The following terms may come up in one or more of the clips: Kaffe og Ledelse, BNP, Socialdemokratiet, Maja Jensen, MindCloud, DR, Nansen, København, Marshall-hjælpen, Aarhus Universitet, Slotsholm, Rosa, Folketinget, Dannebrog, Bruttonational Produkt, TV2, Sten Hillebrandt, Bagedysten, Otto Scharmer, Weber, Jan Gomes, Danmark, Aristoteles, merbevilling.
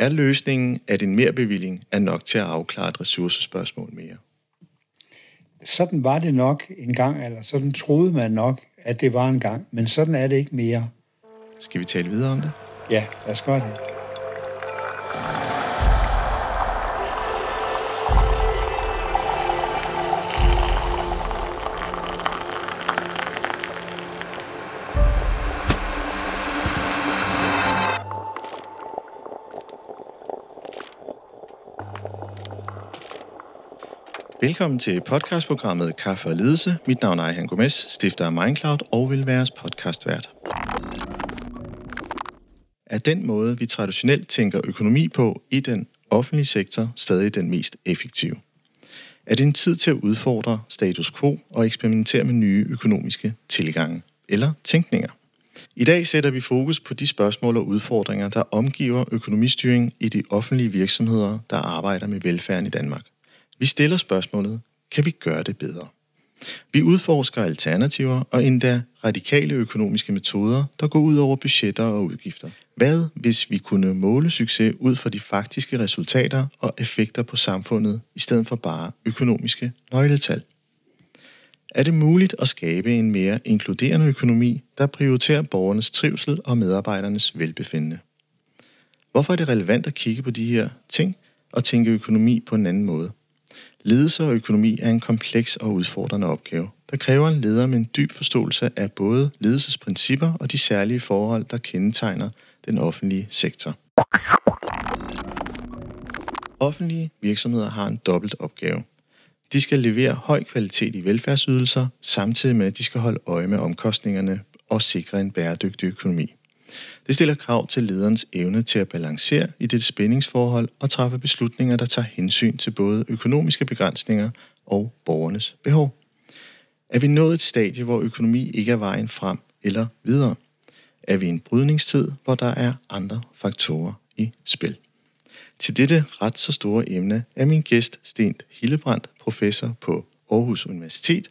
Er løsningen, at en merbevilling er nok til at afklare et ressourcespørgsmål mere? Sådan var det nok en gang, eller sådan troede man nok, at det var en gang, men sådan er det ikke mere. Skal vi tale videre om det? Ja, lad os gøre det. Velkommen til podcastprogrammet Kaffe og Ledelse. Mit navn er Jan Gomes, stifter af MindCloud og vil være jeres podcastvært. Er den måde, vi traditionelt tænker økonomi på i den offentlige sektor, stadig den mest effektive? Er det en tid til at udfordre status quo og eksperimentere med nye økonomiske tilgange eller tænkninger? I dag sætter vi fokus på de spørgsmål og udfordringer, der omgiver økonomistyring i de offentlige virksomheder, der arbejder med velfærden i Danmark. Vi stiller spørgsmålet, kan vi gøre det bedre? Vi udforsker alternativer og endda radikale økonomiske metoder, der går ud over budgetter og udgifter. Hvad hvis vi kunne måle succes ud fra de faktiske resultater og effekter på samfundet, i stedet for bare økonomiske nøgletal? Er det muligt at skabe en mere inkluderende økonomi, der prioriterer borgernes trivsel og medarbejdernes velbefindende? Hvorfor er det relevant at kigge på de her ting og tænke økonomi på en anden måde? Ledelse og økonomi er en kompleks og udfordrende opgave, der kræver en leder med en dyb forståelse af både ledelsesprincipper og de særlige forhold, der kendetegner den offentlige sektor. Offentlige virksomheder har en dobbelt opgave. De skal levere høj kvalitet i velfærdsydelser, samtidig med at de skal holde øje med omkostningerne og sikre en bæredygtig økonomi. Det stiller krav til lederens evne til at balancere i dette spændingsforhold og træffe beslutninger, der tager hensyn til både økonomiske begrænsninger og borgernes behov. Er vi nået et stadie, hvor økonomi ikke er vejen frem eller videre? Er vi i en brydningstid, hvor der er andre faktorer i spil? Til dette ret så store emne er min gæst Sten Hillebrandt, professor på Aarhus Universitet.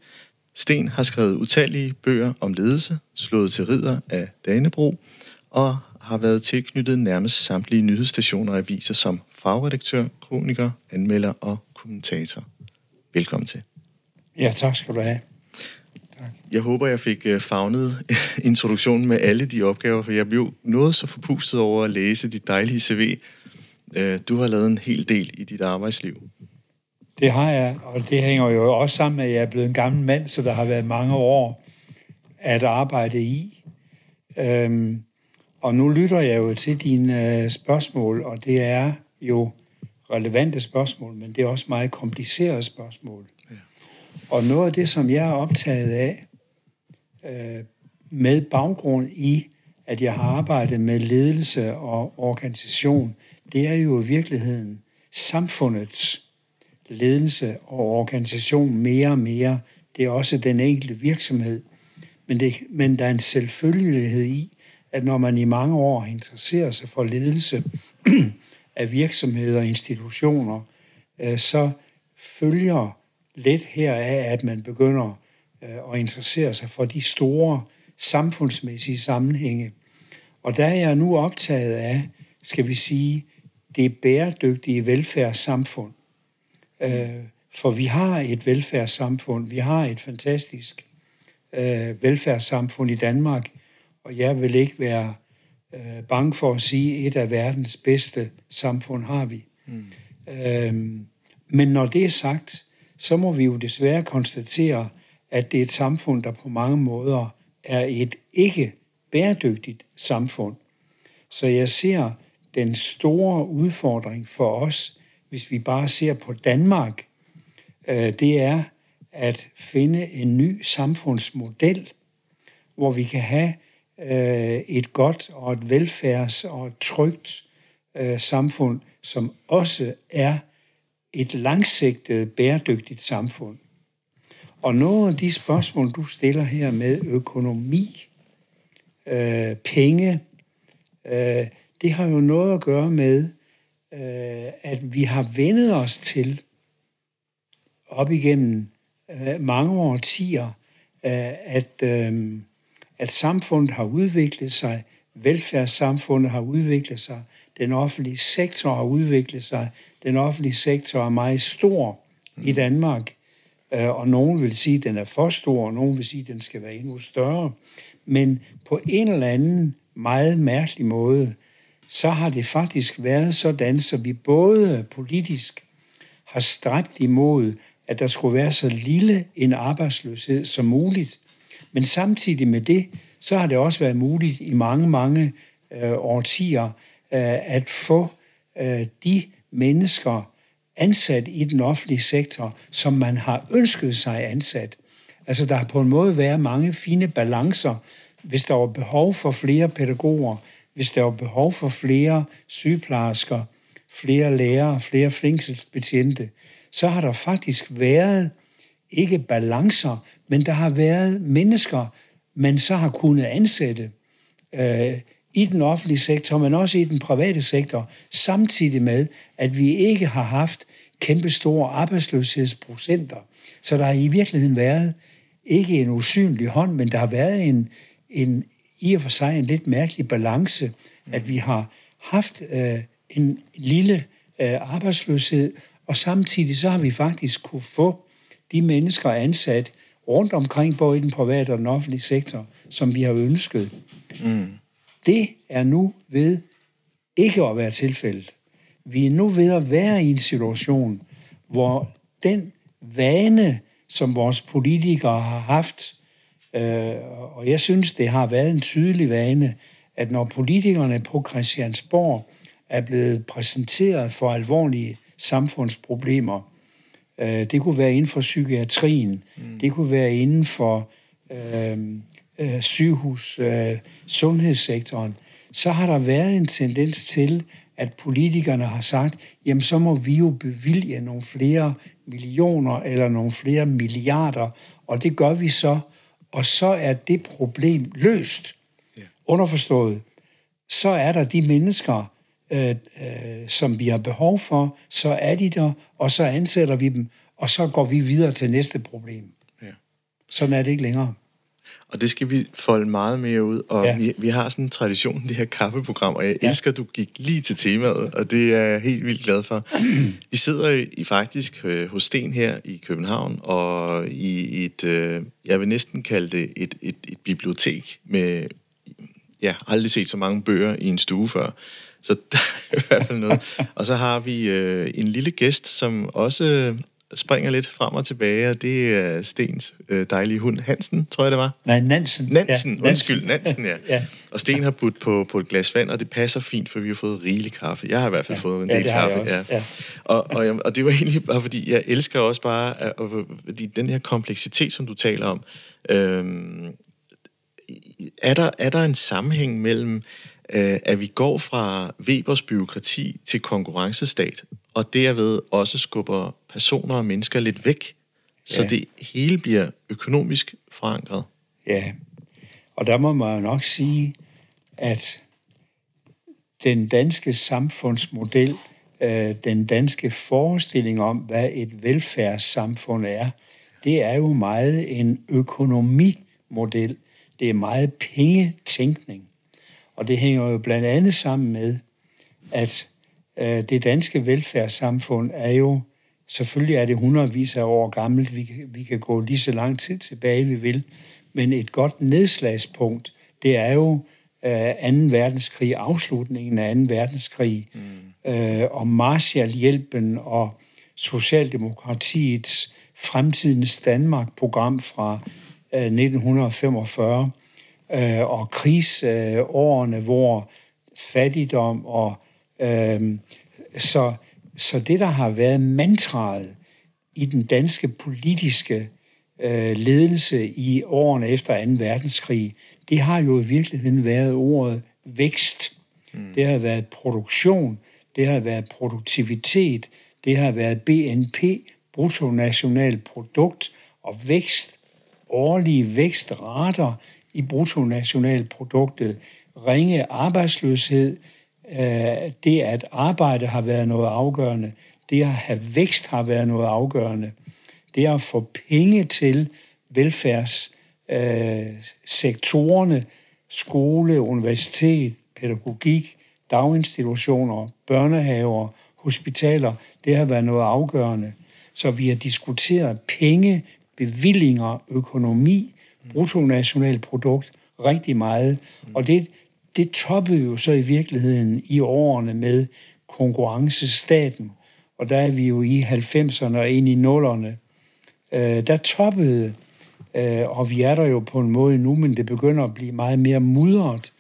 Sten har skrevet utallige bøger om ledelse, slået til ridder af Dannebrog, og har været tilknyttet nærmest samtlige nyhedsstationer og aviser som fagredaktør, kroniker, anmelder og kommentator. Velkommen til. Ja, tak skal du have. Tak. Jeg håber, jeg fik favnet introduktionen med alle de opgaver, for jeg blev noget så forpustet over at læse dit dejlige CV. Du har lavet en hel del i dit arbejdsliv. Det har jeg, og det hænger jo også sammen med, at jeg er blevet en gammel mand, så der har været mange år at arbejde i. Og nu lytter jeg jo til dine spørgsmål, og det er jo relevante spørgsmål, men det er også meget komplicerede spørgsmål. Ja. Og noget af det, som jeg er optaget af, med baggrund i, at jeg har arbejdet med ledelse og organisation, det er jo i virkeligheden samfundets ledelse og organisation mere og mere. Det er også den enkelte virksomhed. Men der er en selvfølgelighed i, at når man i mange år interesserer sig for ledelse af virksomheder og institutioner, så følger let heraf, at man begynder at interessere sig for de store samfundsmæssige sammenhænge. Og der er jeg nu optaget af, skal vi sige, det bæredygtige velfærdssamfund. For vi har et velfærdssamfund, vi har et fantastisk velfærdssamfund i Danmark, og jeg vil ikke være bange for at sige, at et af verdens bedste samfund har vi. Men når det er sagt, så må vi jo desværre konstatere, at det er et samfund, der på mange måder er et ikke bæredygtigt samfund. Så jeg ser den store udfordring for os, hvis vi bare ser på Danmark, det er at finde en ny samfundsmodel, hvor vi kan have et godt og et velfærds- og et trygt samfund, som også er et langsigtet, bæredygtigt samfund. Og nogle af de spørgsmål, du stiller her med økonomi, penge, det har jo noget at gøre med, at vi har vendet os til op igennem mange årtier, at samfundet har udviklet sig, velfærdssamfundet har udviklet sig, den offentlige sektor har udviklet sig. Den offentlige sektor er meget stor i Danmark, og nogen vil sige, at den er for stor, og nogen vil sige, at den skal være endnu større. Men på en eller anden meget mærkelig måde, så har det faktisk været sådan, så vi både politisk har stræbt imod, at der skulle være så lille en arbejdsløshed som muligt. Men samtidig med det, så har det også været muligt i mange, mange årtier at få de mennesker ansat i den offentlige sektor, som man har ønsket sig ansat. Altså der har på en måde været mange fine balancer. Hvis der var behov for flere pædagoger, hvis der var behov for flere sygeplejersker, flere lærere, flere fængselsbetjente, så har der faktisk været ikke balancer, men der har været mennesker, man så har kunnet ansætte i den offentlige sektor, men også i den private sektor, samtidig med, at vi ikke har haft kæmpe store arbejdsløshedsprocenter. Så der har i virkeligheden været ikke en usynlig hånd, men der har været en i og for sig en lidt mærkelig balance, at vi har haft en lille arbejdsløshed, og samtidig så har vi faktisk kunne få de mennesker ansat rundt omkring, både i den private og den offentlige sektor, som vi har ønsket. Mm. Det er nu ved ikke at være tilfældet. Vi er nu ved at være i en situation, hvor den vane, som vores politikere har haft, og jeg synes, det har været en tydelig vane, at når politikerne på Christiansborg er blevet præsenteret for alvorlige samfundsproblemer, det kunne være inden for psykiatrien, det kunne være inden for sygehus, sundhedssektoren, så har der været en tendens til, at politikerne har sagt, jamen så må vi jo bevilge nogle flere millioner eller nogle flere milliarder, og det gør vi så, og så er det problem løst. Ja. Underforstået. Så er der de mennesker, som vi har behov for, så er de der, og så ansætter vi dem, og så går vi videre til næste problem. Ja. Sådan er det ikke længere. Og det skal vi folde meget mere ud, og ja. vi har sådan en tradition, det her kaffeprogram, og jeg elsker, at du gik lige til temaet, og det er jeg helt vildt glad for. Vi sidder i faktisk hos Sten her i København, og i et, jeg vil næsten kalde det et bibliotek, med, jeg har aldrig set så mange bøger i en stue før, så der er i hvert fald noget. Og så har vi en lille gæst, som også springer lidt frem og tilbage, og det er Stens dejlige hund, Hansen, tror jeg det var. Nej, Nansen. Ja. Ja. Og Sten har budt på et glas vand, og det passer fint, for vi har fået rigelig kaffe. Jeg har i hvert fald fået en del kaffe. Ja. Ja. Og det var egentlig bare, fordi jeg elsker også bare, fordi den her kompleksitet, som du taler om, er der en sammenhæng mellem, at vi går fra Webers bureaukrati til konkurrencestat, og derved også skubber personer og mennesker lidt væk, så det hele bliver økonomisk forankret. Ja, og der må man nok sige, at den danske samfundsmodel, den danske forestilling om, hvad et velfærdssamfund er, det er jo meget en økonomimodel. Det er meget pengetænkning. Og det hænger jo blandt andet sammen med, at det danske velfærdssamfund er jo, selvfølgelig er det hundredvis af år gammelt, vi kan gå lige så lang tid tilbage, vi vil, men et godt nedslagspunkt, det er jo 2. verdenskrig, afslutningen af 2. verdenskrig, og Marshall-hjælpen og Socialdemokratiets Fremtidens Danmark-program fra 1945, og krigsårene, hvor fattigdom og så det, der har været mantraet i den danske politiske ledelse i årene efter 2. verdenskrig, det har jo i virkeligheden været ordet vækst. Mm. Det har været produktion, det har været produktivitet, det har været BNP, Bruttonational Produkt, og vækst, årlige vækstrater i bruttonationalproduktet, ringe arbejdsløshed, det at arbejde har været noget afgørende, det at have vækst har været noget afgørende, det at få penge til velfærdssektorerne, skole, universitet, pædagogik, daginstitutioner, børnehaver, hospitaler, det har været noget afgørende. Så vi har diskuteret penge, bevillinger, økonomi, bruttonational produkt rigtig meget. Og det toppede jo så i virkeligheden i årene med konkurrencestaten. Og der er vi jo i 90'erne og ind i 00'erne. Der toppede, og vi er der jo på en måde nu, men det begynder at blive meget mere mudret.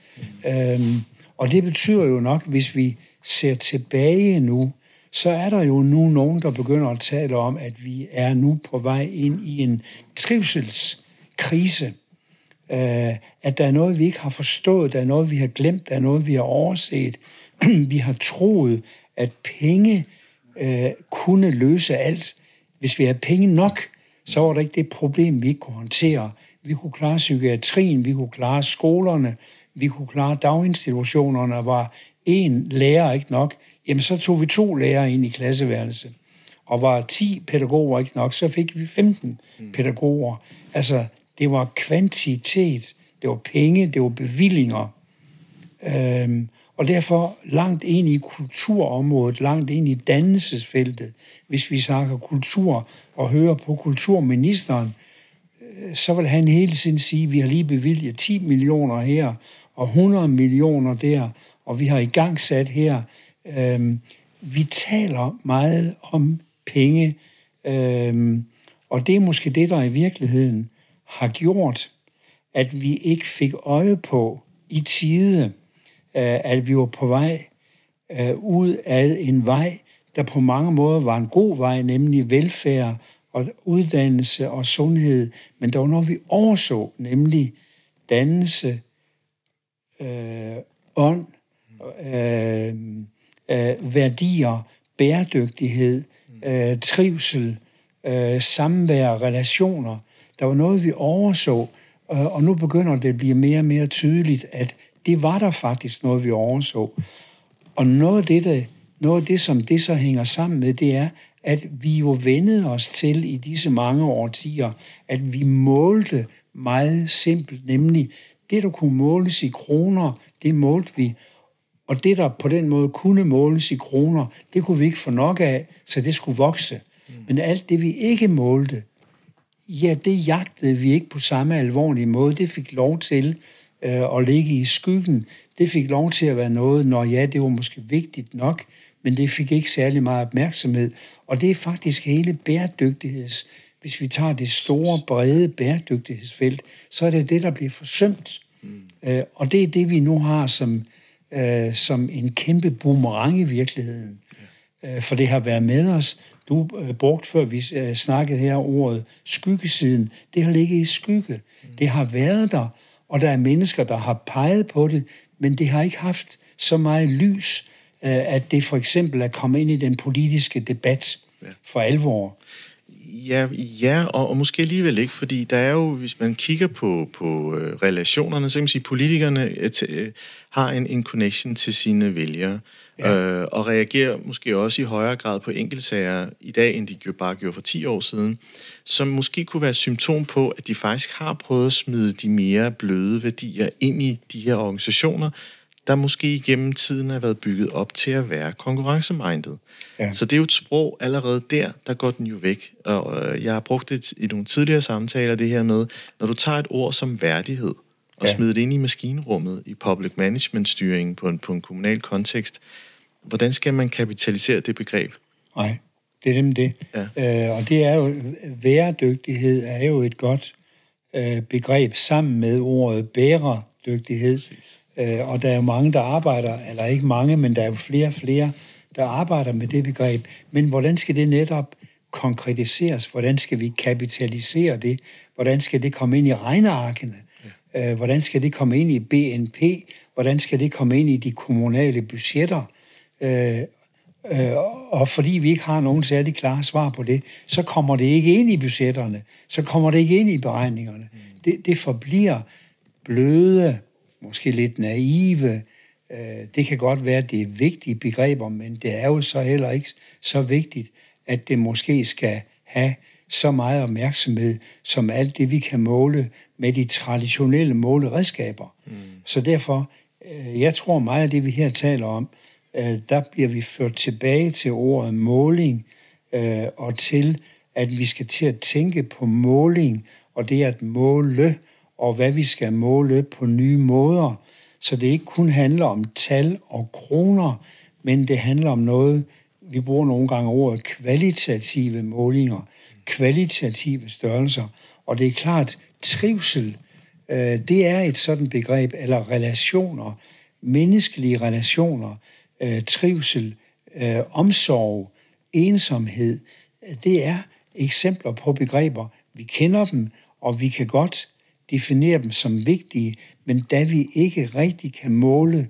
Og det betyder jo nok, hvis vi ser tilbage nu, så er der jo nu nogen, der begynder at tale om, at vi er nu på vej ind i en trivselskrise. At der er noget, vi ikke har forstået, der er noget, vi har glemt, der er noget, vi har overset. Vi har troet, at penge kunne løse alt. Hvis vi havde penge nok, så var der ikke det problem, vi ikke kunne håndtere. Vi kunne klare psykiatrien, vi kunne klare skolerne, vi kunne klare daginstitutionerne, og var én lærer ikke nok, jamen så tog vi 2 lærere ind i klasseværelset. Og var 10 pædagoger ikke nok, så fik vi 15 pædagoger. Altså, det var kvantitet, det var penge, det var bevillinger. Og derfor langt ind i kulturområdet, langt ind i dannelsesfeltet, hvis vi snakker kultur og hører på kulturministeren, så vil han hele tiden sige, at vi har lige bevilget 10 millioner her, og 100 millioner der, og vi har igangsat her. Vi taler meget om penge, og det er måske det, der i virkeligheden har gjort, at vi ikke fik øje på i tide, at vi var på vej ud af en vej, der på mange måder var en god vej, nemlig velfærd og uddannelse og sundhed. Men der var noget, vi overså, nemlig dannelse, ånd, værdier, bæredygtighed, trivsel, samvær, relationer. Der var noget, vi overså, og nu begynder det at blive mere og mere tydeligt, at det var der faktisk noget, vi overså. Og noget af det, som det så hænger sammen med, det er, at vi jo vendede os til i disse mange årtier, at vi målte meget simpelt, nemlig det, der kunne måles i kroner, det målte vi. Og det, der på den måde kunne måles i kroner, det kunne vi ikke få nok af, så det skulle vokse. Men alt det, vi ikke målte, ja, det jagtede vi ikke på samme alvorlige måde. Det fik lov til at ligge i skyggen. Det fik lov til at være noget, når ja, det var måske vigtigt nok, men det fik ikke særlig meget opmærksomhed. Og det er faktisk hele hvis vi tager det store, brede bæredygtighedsfelt, så er det det, der bliver forsømt. Og det er det, vi nu har som en kæmpe boomerang i virkeligheden. For det har været med os. Du brugte, før vi snakkede her, ordet skyggesiden. Det har ligget i skygge. Det har været der, og der er mennesker, der har peget på det, men det har ikke haft så meget lys, at det for eksempel er kommet ind i den politiske debat for alvor. Ja, og måske alligevel ikke, fordi der er jo, hvis man kigger på relationerne, så kan man sige, at politikerne har en connection til sine vælgere, og reagerer måske også i højere grad på enkeltsager i dag, end de gjorde for 10 år siden, som måske kunne være et symptom på, at de faktisk har prøvet at smide de mere bløde værdier ind i de her organisationer, der måske igennem tiden har været bygget op til at være konkurrencemindet. Ja. Så det er jo et sprog allerede der går den jo væk. Og jeg har brugt det i nogle tidligere samtaler, det her med, når du tager et ord som værdighed og smider det ind i maskinrummet i public management-styringen på en kommunal kontekst, hvordan skal man kapitalisere det begreb? Nej, det er nemlig det. Ja. Og det er jo, væredygtighed er jo et godt begreb sammen med ordet bæredygtighed. Præcis. Og der er jo mange, der arbejder, eller ikke mange, men der er jo flere, der arbejder med det begreb. Men hvordan skal det netop konkretiseres? Hvordan skal vi kapitalisere det? Hvordan skal det komme ind i regnearkene? Hvordan skal det komme ind i BNP? Hvordan skal det komme ind i de kommunale budgetter? Og fordi vi ikke har nogen særlig klare svar på det, så kommer det ikke ind i budgetterne. Så kommer det ikke ind i beregningerne. Det forbliver bløde, måske lidt naive. Det kan godt være, at det er vigtige begreber, men det er jo så heller ikke så vigtigt, at det måske skal have så meget opmærksomhed, som alt det, vi kan måle med de traditionelle måleredskaber. Så derfor, Jeg tror meget af det, vi her taler om, der bliver vi ført tilbage til ordet måling, og til, at vi skal til at tænke på måling, og det at måle, og hvad vi skal måle på nye måder. Så det ikke kun handler om tal og kroner, men det handler om noget, vi bruger nogle gange ordet kvalitative målinger, kvalitative størrelser. Og det er klart, trivsel, det er et sådan begreb, eller relationer, menneskelige relationer, trivsel, omsorg, ensomhed, det er eksempler på begreber. Vi kender dem, og vi kan godt definere dem som vigtige, men da vi ikke rigtig kan måle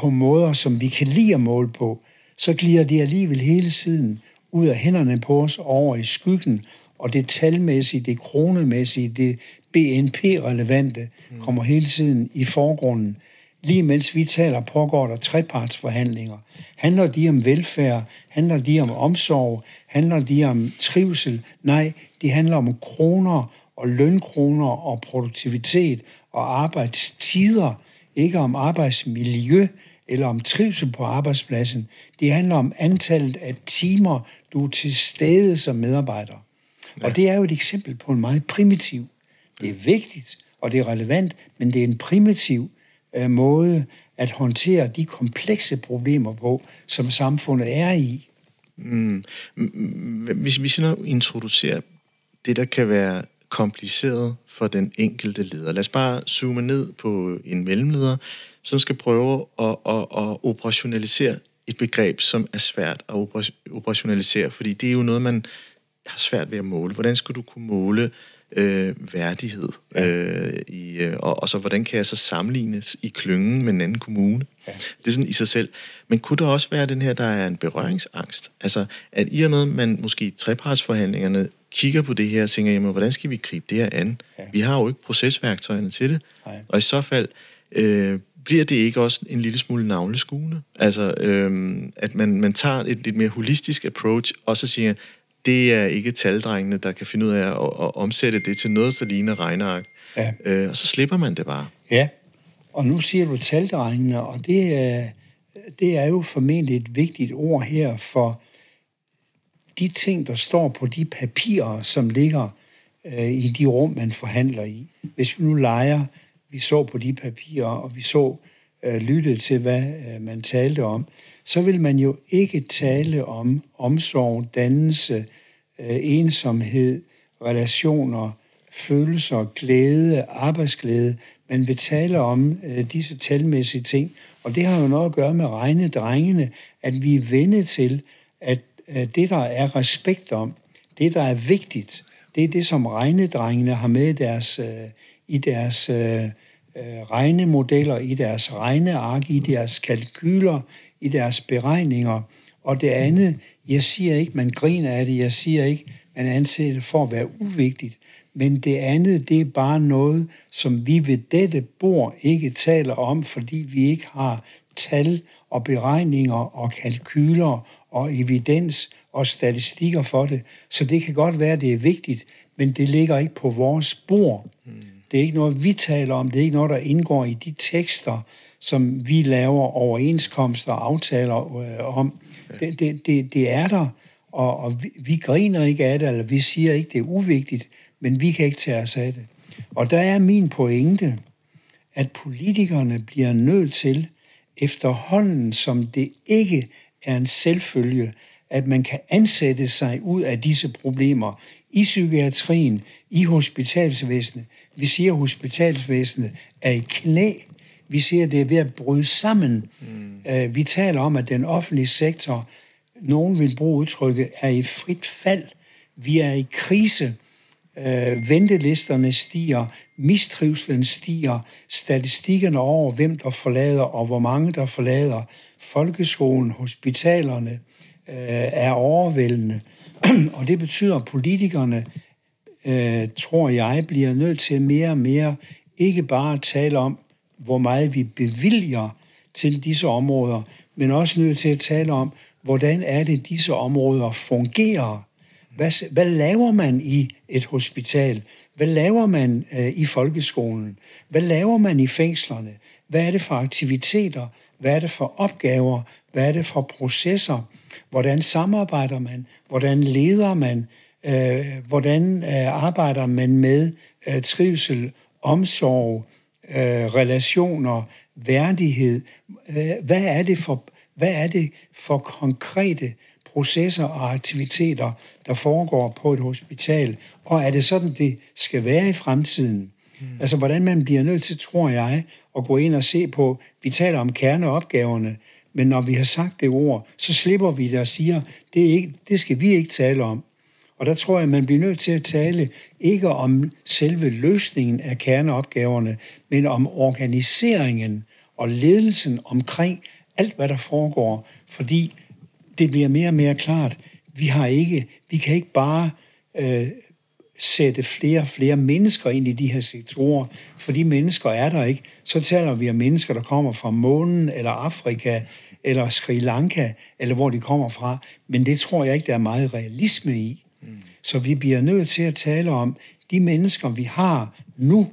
på måder, som vi kan lide at måle på, så glider det alligevel hele tiden ud af hænderne på os over i skyggen, og det talmæssige, det kronemæssige, det BNP-relevante kommer hele tiden i forgrunden. Lige mens vi taler, pågår der trepartsforhandlinger. Handler de om velfærd? Handler de om omsorg? Handler de om trivsel? Nej, de handler om kroner og lønkroner og produktivitet og arbejdstider. Ikke om arbejdsmiljø eller om trivsel på arbejdspladsen. Det handler om antallet af timer, du er til stede som medarbejder. Ja. Og det er jo et eksempel på en meget primitiv. Det er vigtigt, og det er relevant, men det er en primitiv måde at håndtere de komplekse problemer på, som samfundet er i. Hvis vi så introducerer det, der kan være kompliceret for den enkelte leder. Lad os bare zoome ned på en mellemleder, som skal prøve at operationalisere et begreb, som er svært at operationalisere, fordi det er jo noget, man har svært ved at måle. Hvordan skulle du kunne måle værdighed? Ja. Og så hvordan kan jeg så sammenlignes i klyngen med en anden kommune? Ja. Det er sådan i sig selv. Men kunne der også være den her, der er en berøringsangst? Altså, at i og med, man måske i trepartsforhandlingerne kigger på det her og tænker, jamen, hvordan skal vi gribe det her an? Ja. Vi har jo ikke procesværktøjerne til det. Nej. Og i så fald bliver det ikke også en lille smule navleskuende? Altså, at man tager et lidt mere holistisk approach, og så siger, det er ikke taldrengene, der kan finde ud af at omsætte det til noget, der ligner regneark. Ja. Og så slipper man det bare. Ja, og nu siger du taldrengene, og det er jo formentlig et vigtigt ord her, for de ting, der står på de papirer, som ligger i de rum, man forhandler i. Hvis vi nu leger, vi så på de papirer, og vi så lyttede til, hvad man talte om, så vil man jo ikke tale om omsorg, dannelse, ensomhed, relationer, følelser, glæde, arbejdsglæde. Man vil tale om disse talmæssige ting, og det har jo noget at gøre med regnedrengene, at vi er vendet til, at det, der er respekt om, det, der er vigtigt, det er det, som regnedrengene har med i deres regnemodeller, i deres regneark, i deres kalkyler, i deres beregninger. Og det andet, jeg siger ikke, man griner af det, jeg siger ikke, man anser det for at være uvigtigt. Men det andet, det er bare noget, som vi ved dette bord ikke taler om, fordi vi ikke har tal og beregninger og kalkyler og evidens og statistikker for det. Så det kan godt være, det er vigtigt, men det ligger ikke på vores bord. Det er ikke noget, vi taler om, det er ikke noget, der indgår i de tekster, som vi laver overenskomster og aftaler om. Det er der, og vi griner ikke af det, eller vi siger ikke, det er uvigtigt, men vi kan ikke tage os af det. Og der er min pointe, at politikerne bliver nødt til, efterhånden som det ikke er en selvfølge, at man kan ansætte sig ud af disse problemer i psykiatrien, i hospitalsvæsenet. Vi siger, at hospitalsvæsenet er i knæ. Vi siger, at det er ved at bryde sammen. Vi taler om, at den offentlige sektor, nogen vil bruge udtrykket, er i frit fald. Vi er i krise. Ventelisterne stiger, mistrivslen stiger, statistikkerne over, hvem der forlader og hvor mange der forlader folkeskolen, hospitalerne er overvældende. Og det betyder, at politikerne, tror jeg, bliver nødt til mere og mere ikke bare at tale om, hvor meget vi bevilger til disse områder, men også nødt til at tale om, hvordan er det, disse områder fungerer. Hvad laver man i et hospital? Hvad laver man i folkeskolen? Hvad laver man i fængslerne? Hvad er det for aktiviteter? Hvad er det for opgaver? Hvad er det for processer? Hvordan samarbejder man? Hvordan leder man? Hvordan arbejder man med trivsel, omsorg, relationer, værdighed? Hvad er det for konkrete processer og aktiviteter, der foregår på et hospital? Og er det sådan, det skal være i fremtiden? Mm. Altså, hvordan man bliver nødt til, tror jeg, at gå ind og se på, vi taler om kerneopgaverne, men når vi har sagt det ord, så slipper vi det og siger, det skal vi ikke tale om. Og der tror jeg, man bliver nødt til at tale ikke om selve løsningen af kerneopgaverne, men om organiseringen og ledelsen omkring alt, hvad der foregår, fordi det bliver mere og mere klart. Vi kan ikke bare sætte flere og flere mennesker ind i de her sektorer, for de mennesker er der ikke. Så taler vi om mennesker, der kommer fra månen, eller Afrika, eller Sri Lanka, eller hvor de kommer fra. Men det tror jeg ikke, der er meget realisme i. Mm. Så vi bliver nødt til at tale om de mennesker, vi har nu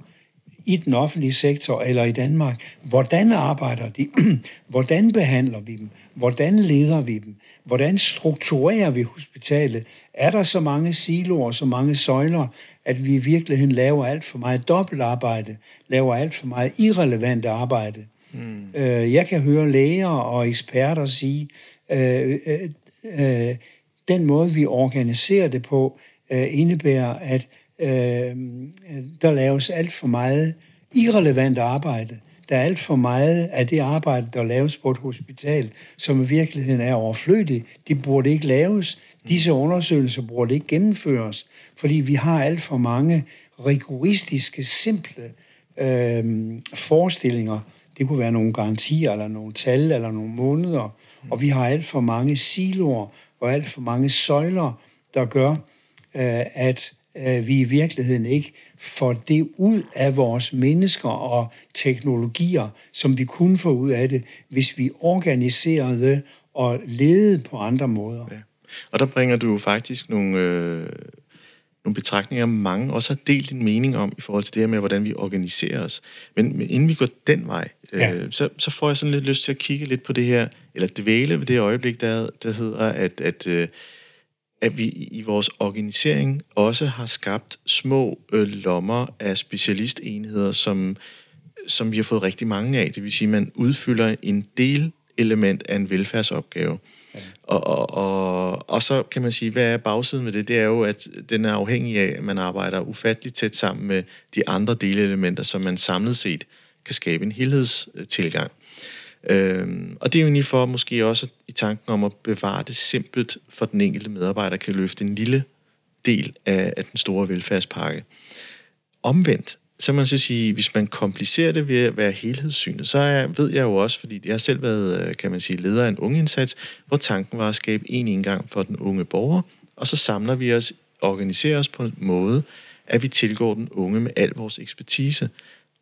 i den offentlige sektor eller i Danmark. Hvordan arbejder de? Hvordan behandler vi dem? Hvordan leder vi dem? Hvordan strukturerer vi hospitalet? Er der så mange siloer, så mange søjler, at vi i virkeligheden laver alt for meget dobbeltarbejde, laver alt for meget irrelevant arbejde? Mm. Jeg kan høre læger og eksperter sige, den måde, vi organiserer det på, indebærer, at der laves alt for meget irrelevant arbejde. Der er alt for meget af det arbejde, der laves på et hospital, som i virkeligheden er overflødigt. Det burde ikke laves. Disse undersøgelser burde ikke gennemføres, fordi vi har alt for mange rigoristiske, simple forestillinger. Det kunne være nogle garantier, eller nogle tal, eller nogle måneder. Og vi har alt for mange siloer, og alt for mange søjler, der gør, at vi i virkeligheden ikke får det ud af vores mennesker og teknologier, som vi kunne få ud af det, hvis vi organiserede og ledede på andre måder. Ja. Og der bringer du jo faktisk nogle betragtninger, mange også har delt en mening om, i forhold til det her med, hvordan vi organiserer os. Men inden vi går den vej, så får jeg sådan lidt lyst til at kigge lidt på det her, eller dvæle ved det øjeblik, der hedder, at vi i vores organisering også har skabt små lommer af specialistenheder, som vi har fået rigtig mange af. Det vil sige, at man udfylder en delelement af en velfærdsopgave. Ja. Og så kan man sige, hvad er bagsiden med det? Det er jo, at den er afhængig af, at man arbejder ufatteligt tæt sammen med de andre delelementer, som man samlet set kan skabe en helhedstilgang. Og det er jo egentlig for måske også i tanken om at bevare det simpelt, for den enkelte medarbejder kan løfte en lille del af den store velfærdspakke. Omvendt, så kan man så sige, hvis man komplicerer det ved at være helhedssynet, ved jeg jo også, fordi jeg har selv været, kan man sige, leder af en ungeindsats, hvor tanken var at skabe én indgang for den unge borger, og så samler vi os, organiserer os på en måde, at vi tilgår den unge med al vores ekspertise.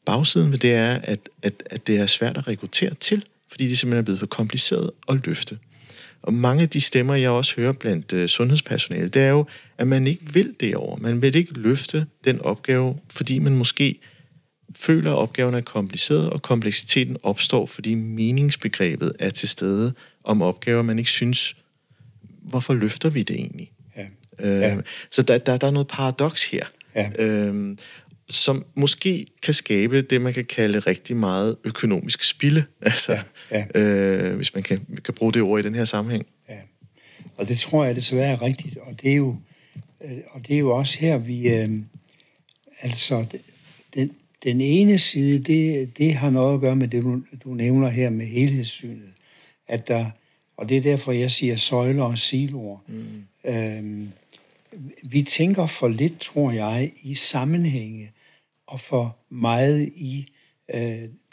Bagsiden ved det er, at det er svært at rekruttere til, fordi det simpelthen er blevet for kompliceret at løfte. Og mange af de stemmer, jeg også hører blandt sundhedspersonale, det er jo, at man ikke vil derover. Man vil ikke løfte den opgave, fordi man måske føler, at opgaven er kompliceret, og kompleksiteten opstår, fordi meningsbegrebet er til stede om opgaver, man ikke synes, hvorfor løfter vi det egentlig? Ja. Ja. Så der er noget paradoks her. Ja. Som måske kan skabe det, man kan kalde rigtig meget økonomisk spilde, altså, hvis man kan bruge det ord i den her sammenhæng. Ja. Og det tror jeg desværre er rigtigt, og det er jo også her, vi... altså, den ene side, det har noget at gøre med det, du nævner her med helhedssynet, at der, og det er derfor, jeg siger søjler og siloer. Mm. Vi tænker for lidt, tror jeg, i sammenhænge, og for meget i,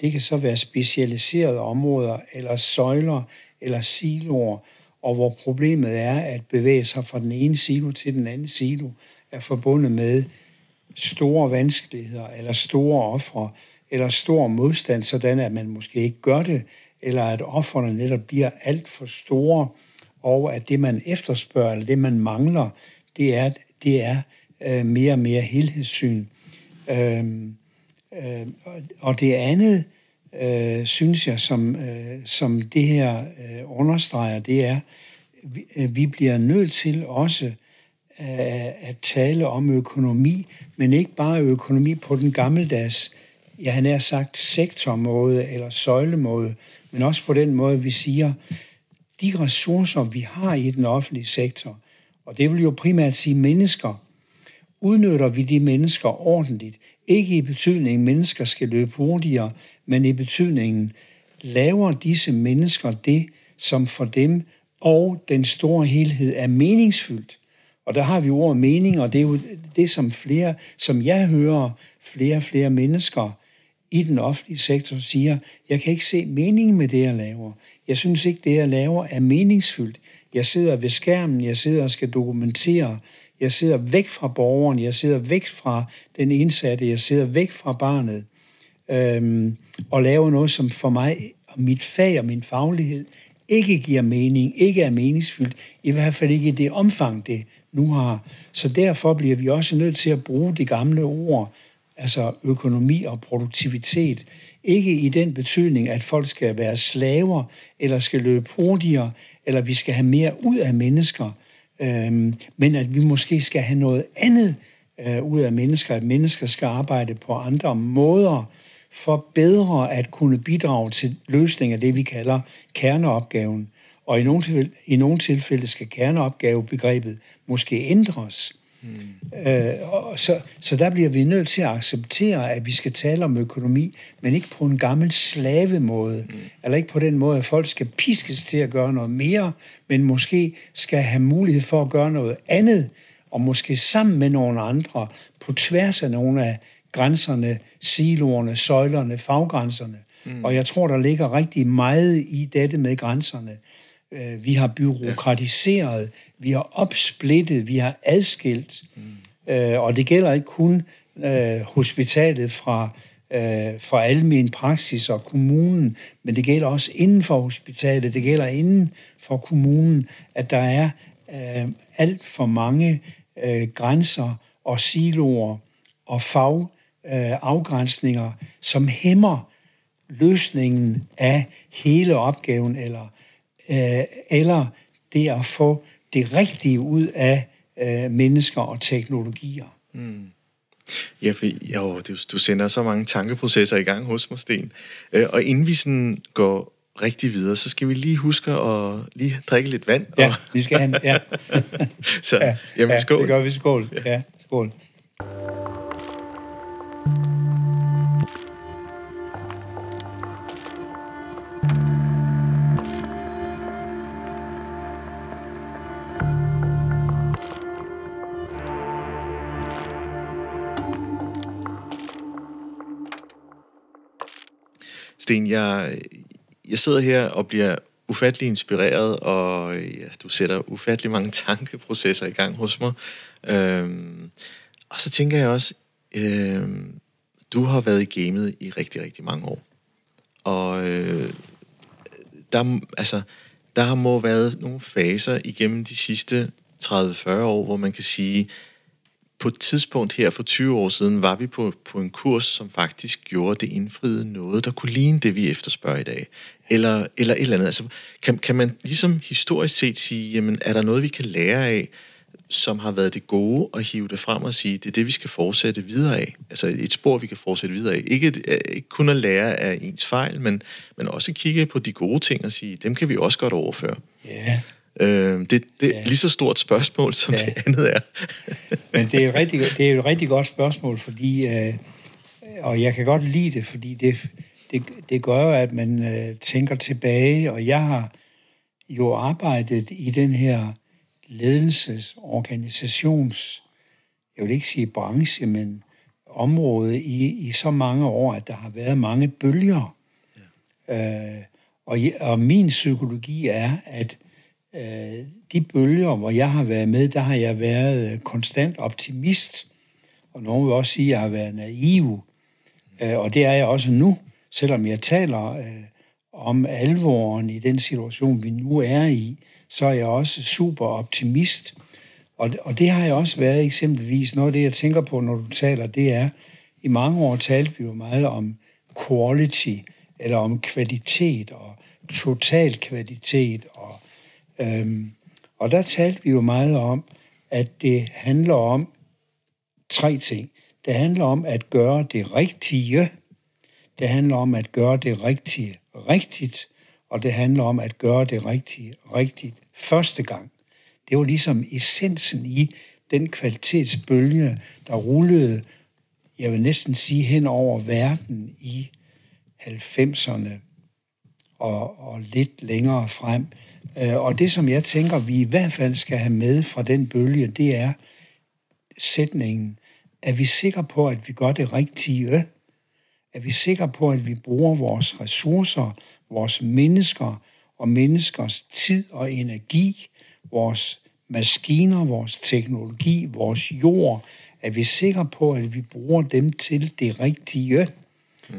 det kan så være specialiserede områder, eller søjler, eller siloer, og hvor problemet er, at bevæge sig fra den ene silo til den anden silo, er forbundet med store vanskeligheder, eller store ofre, eller stor modstand, sådan at man måske ikke gør det, eller at ofrene netop bliver alt for store, og at det, man efterspørger, eller det, man mangler, det er mere og mere helhedssyn. Og det andet, synes jeg, som det her understreger, det er, vi bliver nødt til også at tale om økonomi, men ikke bare økonomi på den gammeldags, jeg har nær sagt, sektormåde eller søjlemåde, men også på den måde, vi siger, de ressourcer, vi har i den offentlige sektor, og det vil jo primært sige mennesker, udnytter vi de mennesker ordentligt? Ikke i betydningen, mennesker skal løbe hurtigere, men i betydningen, laver disse mennesker det, som for dem og den store helhed er meningsfyldt? Og der har vi ordet mening, og det er jo det, som jeg hører flere mennesker i den offentlige sektor siger, jeg kan ikke se meningen med det, jeg laver. Jeg synes ikke, det, jeg laver, er meningsfyldt. Jeg sidder ved skærmen, jeg sidder og skal dokumentere, jeg sidder væk fra borgeren, jeg sidder væk fra den indsatte, jeg sidder væk fra barnet, og laver noget, som for mig, mit fag og min faglighed, ikke giver mening, ikke er meningsfyldt, i hvert fald ikke i det omfang, det nu har. Så derfor bliver vi også nødt til at bruge de gamle ord, altså økonomi og produktivitet, ikke i den betydning, at folk skal være slaver, eller skal løbe hurtigere, eller vi skal have mere ud af mennesker, men at vi måske skal have noget andet ud af mennesker, at mennesker skal arbejde på andre måder, for bedre at kunne bidrage til løsning af det, vi kalder kerneopgaven. Og i nogle tilfælde skal kerneopgavebegrebet måske ændres. Så der bliver vi nødt til at acceptere, at vi skal tale om økonomi, men ikke på en gammel slavemåde, eller ikke på den måde, at folk skal piskes til at gøre noget mere, men måske skal have mulighed for at gøre noget andet, og måske sammen med nogle andre, på tværs af nogle af grænserne, siloerne, søjlerne, faggrænserne. Og jeg tror, der ligger rigtig meget i dette med grænserne. Vi har bureaukratiseret, vi har opsplittet, vi har adskilt. Og det gælder ikke kun hospitalet fra almen praksis og kommunen, men det gælder også inden for hospitalet, det gælder inden for kommunen, at der er alt for mange grænser og siloer og fagafgrænsninger, som hæmmer løsningen af hele opgaven eller det at få det rigtige ud af mennesker og teknologier. Ja, du sender så mange tankeprocesser i gang hos mig, Sten. Og inden vi sådan går rigtig videre, så skal vi lige huske at lige drikke lidt vand. Ja, vi skal have ja. Så, ja, jamen, skål. Ja, det gør vi. Skål. Ja, skål. Sten, jeg sidder her og bliver ufattelig inspireret, og ja, du sætter ufattelig mange tankeprocesser i gang hos mig. Og så tænker jeg også, du har været i gamet i rigtig, rigtig mange år. Og der må have været nogle faser igennem de sidste 30-40 år, hvor man kan sige, på et tidspunkt her for 20 år siden, var vi på en kurs, som faktisk gjorde det indfriede noget, der kunne ligne det, vi efterspørger i dag. Eller et eller andet. Altså, kan man ligesom historisk set sige, jamen, er der noget, vi kan lære af, som har været det gode, og hive det frem og sige, det er det, vi skal fortsætte videre af. Altså et spor, vi kan fortsætte videre af. Ikke kun at lære af ens fejl, men også kigge på de gode ting og sige, dem kan vi også godt overføre. Ja. Det er lige så stort spørgsmål, som det andet er. Men det er et rigtig godt spørgsmål, fordi, og jeg kan godt lide det, fordi det gør jo, at man tænker tilbage, og jeg har jo arbejdet i den her ledelsesorganisations, jeg vil ikke sige branche, men område i så mange år, at der har været mange bølger. Ja. Og min psykologi er, at de bølger, hvor jeg har været med, der har jeg været konstant optimist, og nogen vil også sige, at jeg har været naiv, og det er jeg også nu, selvom jeg taler om alvoren i den situation, vi nu er i, så er jeg også super optimist, og det har jeg også været eksempelvis. Noget af det, jeg tænker på, når du taler, det er, I mange år talte vi jo meget om quality, eller om kvalitet og total kvalitet. Og der talte vi jo meget om, at det handler om tre ting. Det handler om at gøre det rigtige, det handler om at gøre det rigtige rigtigt, og det handler om at gøre det rigtige rigtigt første gang. Det var ligesom essensen i den kvalitetsbølge, der rullede, jeg vil næsten sige, hen over verden i 90'erne og lidt længere frem. Og det, som jeg tænker, vi i hvert fald skal have med fra den bølge, det er sætningen. Er vi sikre på, at vi gør det rigtige? Er vi sikre på, at vi bruger vores ressourcer, vores mennesker og menneskers tid og energi, vores maskiner, vores teknologi, vores jord? Er vi sikre på, at vi bruger dem til det rigtige?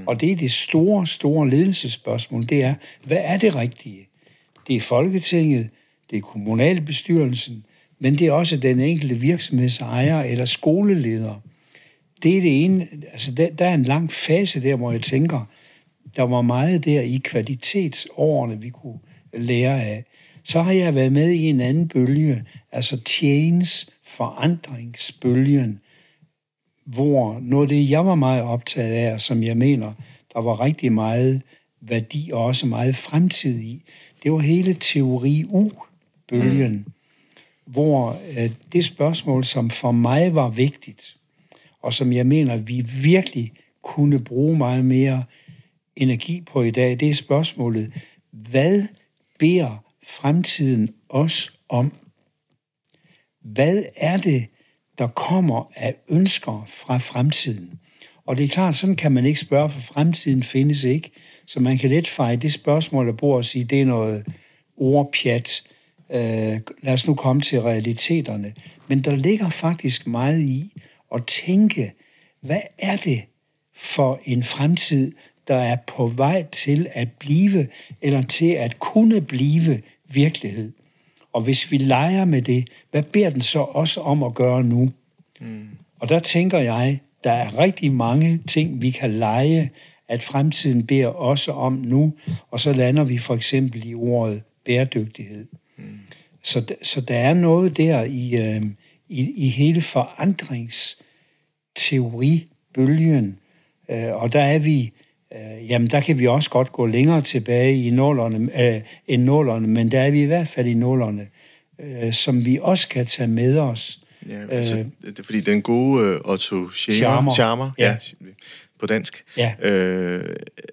Og det er det store, store ledelsespørgsmål, det er, hvad er det rigtige? Det er Folketinget, det er kommunalbestyrelsen, men det er også den enkelte virksomhedsejer eller skoleleder. Det er det ene, altså der er en lang fase der, hvor jeg tænker, der var meget der i kvalitetsårene, vi kunne lære af. Så har jeg været med i en anden bølge, altså forandringsbølgen, hvor noget af det, jeg var meget optaget af, som jeg mener, der var rigtig meget værdi og også meget fremtid i, det var hele Teori U-bølgen, hvor det spørgsmål, som for mig var vigtigt, og som jeg mener, vi virkelig kunne bruge meget mere energi på i dag, det er spørgsmålet, hvad beder fremtiden os om? Hvad er det, der kommer af ønsker fra fremtiden? Og det er klart, sådan kan man ikke spørge, for fremtiden findes ikke. Så man kan let feje det spørgsmål af bordet og sige, det er noget ordpjat. Lad os nu komme til realiteterne. Men der ligger faktisk meget i at tænke, hvad er det for en fremtid, der er på vej til at blive, eller til at kunne blive virkelighed? Og hvis vi leger med det, hvad beder den så også om at gøre nu? Og der tænker jeg, der er rigtig mange ting, vi kan lege, at fremtiden beder også om nu, og så lander vi for eksempel i ordet bæredygtighed. Så der er noget der i hele forandringsteoribølgen, og der er vi, jamen der kan vi også godt gå længere tilbage i nålerne, end nålerne, men der er vi i hvert fald i nålerne, som vi også kan tage med os. Ja, altså, det er fordi den gode Otto Scharmer, ja, på dansk. Ja.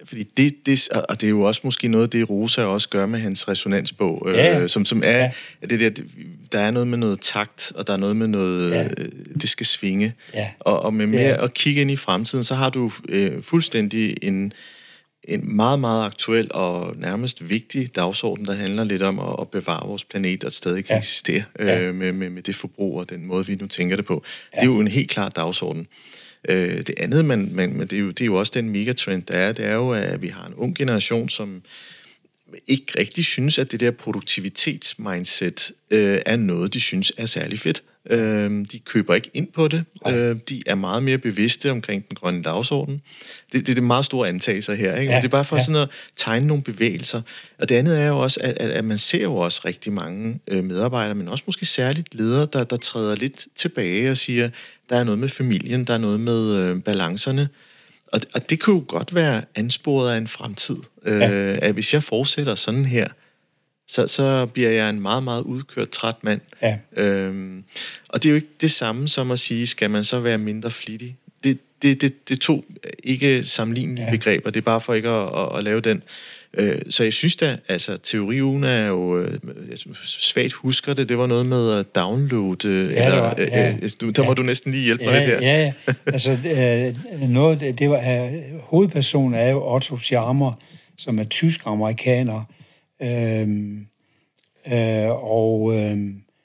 Fordi det, og det er jo også måske noget, det Rosa også gør med hans resonansbog, ja. Som er det der, der er noget med noget takt, og der er noget med noget, det skal svinge. Ja. Og med mere at kigge ind i fremtiden, så har du fuldstændig en meget, meget aktuel og nærmest vigtig dagsorden, der handler lidt om at bevare vores planet og stadig kan eksistere med det forbrug og den måde, vi nu tænker det på. Ja. Det er jo en helt klar dagsorden. Det andet, det er jo også den megatrend, der er, det er jo, at vi har en ung generation, som ikke rigtig synes, at det der produktivitetsmindset er noget, de synes er særlig fedt. De køber ikke ind på det. De er meget mere bevidste omkring den grønne dagsorden. Det er det meget store antagelser her, ikke? Ja, det er bare for sådan at tegne nogle bevægelser. Og det andet er jo også, at man ser jo også rigtig mange medarbejdere, men også måske særligt ledere, der træder lidt tilbage og siger, der er noget med familien, der er noget med balancerne. Og det kunne jo godt være ansporet af en fremtid. At hvis jeg fortsætter sådan her, så bliver jeg en meget, meget udkørt, træt mand. Ja. Og det er jo ikke det samme som at sige, skal man så være mindre flittig? Det er to ikke sammenlignelige begreber. Det er bare for ikke at lave den. Så jeg synes da, altså teorien er jo, jeg svagt husker det var noget med at downloade, der må du næsten lige hjælpe mig lidt her. Ja, altså noget, det var, hovedpersonen er jo Otto Scharmer, som er tysk-amerikaner,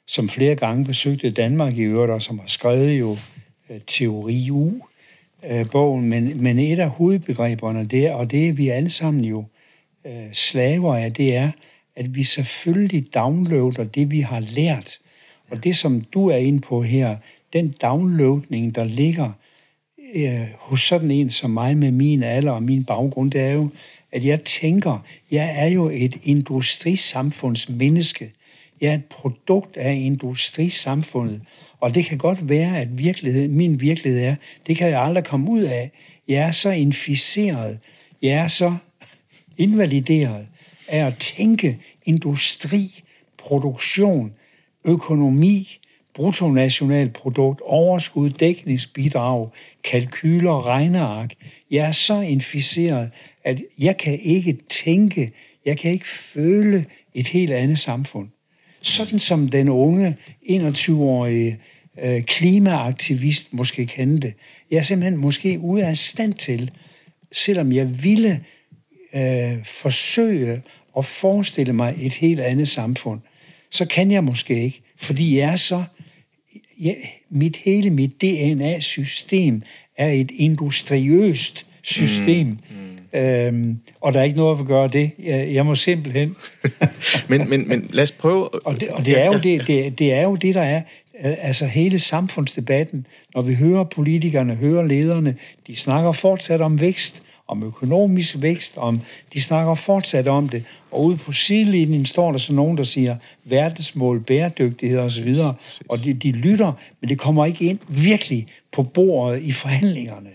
som flere gange besøgte Danmark i øvrigt, og som har skrevet jo Teori U-bogen, men et af hovedbegreberne der, og det er vi alle sammen jo slaver af, det er, at vi selvfølgelig downloader det, vi har lært. Og det, som du er inde på her, den downloadning, der ligger hos sådan en som mig med min alder og min baggrund, det er jo, at jeg tænker, jeg er jo et industrisamfundsmenneske. Jeg er et produkt af industrisamfundet. Og det kan godt være, at min virkelighed er, det kan jeg aldrig komme ud af. Jeg er så inficeret, jeg er så invalideret af at tænke industri, produktion, økonomi, bruttonationalprodukt, overskud, dækningsbidrag, kalkyler, regneark. Jeg er så inficeret, at jeg kan ikke tænke, jeg kan ikke føle et helt andet samfund. Sådan som den unge 21-årige klimaaktivist måske kender det. Jeg er simpelthen måske ude af stand til, selvom jeg ville forsøge at forestille mig et helt andet samfund, så kan jeg måske ikke, fordi jeg er så... Hele mit DNA-system er et industriøst system, og der er ikke noget at gøre det. Jeg må simpelthen... men lad os prøve... og det er jo det, der er. Altså hele samfundsdebatten, når vi hører politikerne, hører lederne, de snakker fortsat om vækst, om økonomisk vækst, de snakker fortsat om det. Og ude på sidelinjen står der så nogen, der siger verdensmål, bæredygtighed osv., og de lytter, men det kommer ikke ind virkelig på bordet i forhandlingerne.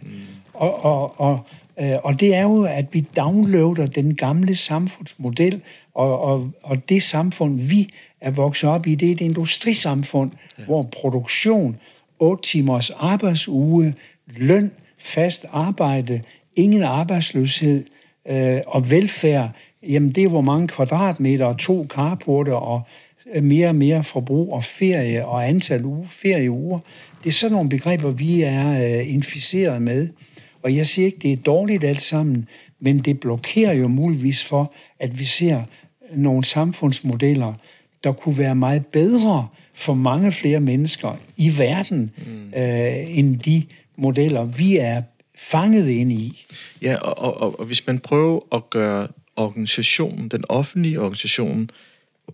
Og det er jo, at vi downloader den gamle samfundsmodel, og det samfund, vi er vokset op i, det er et industrisamfund, hvor produktion, 8 timers arbejdsuge, løn, fast arbejde, ingen arbejdsløshed og velfærd, jamen det er hvor mange kvadratmeter og 2 carporter og mere og mere forbrug og ferie og antal ferieuger. Det er sådan nogle begreber, vi er inficeret med. Og jeg siger ikke, det er dårligt alt sammen, men det blokerer jo muligvis for, at vi ser nogle samfundsmodeller, der kunne være meget bedre for mange flere mennesker i verden, end de modeller, vi er fanget ind i. Ja, og hvis man prøver at gøre organisationen, den offentlige organisation,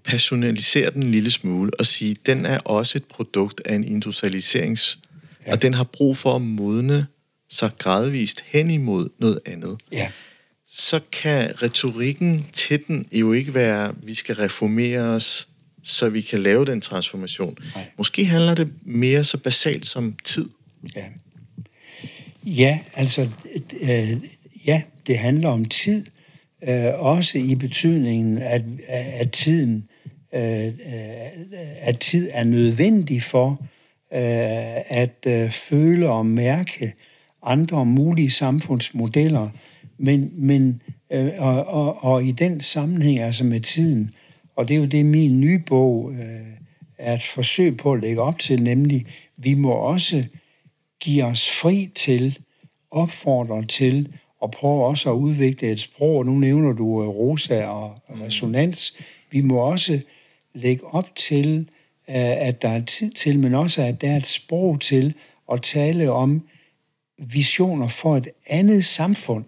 personalisere den en lille smule og sige, den er også et produkt af en industrialiserings, og den har brug for at modne sig gradvist hen imod noget andet, så kan retorikken til den jo ikke være, vi skal reformere os, så vi kan lave den transformation. Nej. Måske handler det mere så basalt som tid. Ja, det handler om tid, også i betydningen, at tid er nødvendig for at føle og mærke andre mulige samfundsmodeller, men i den sammenhæng altså med tiden, og det er jo det, min nye bog er et forsøg på at lægge op til, nemlig, vi må også give os fri til, opfordre til, og prøve også at udvikle et sprog. Nu nævner du Rosa og resonans. Vi må også lægge op til, at der er tid til, men også, at der er et sprog til at tale om visioner for et andet samfund,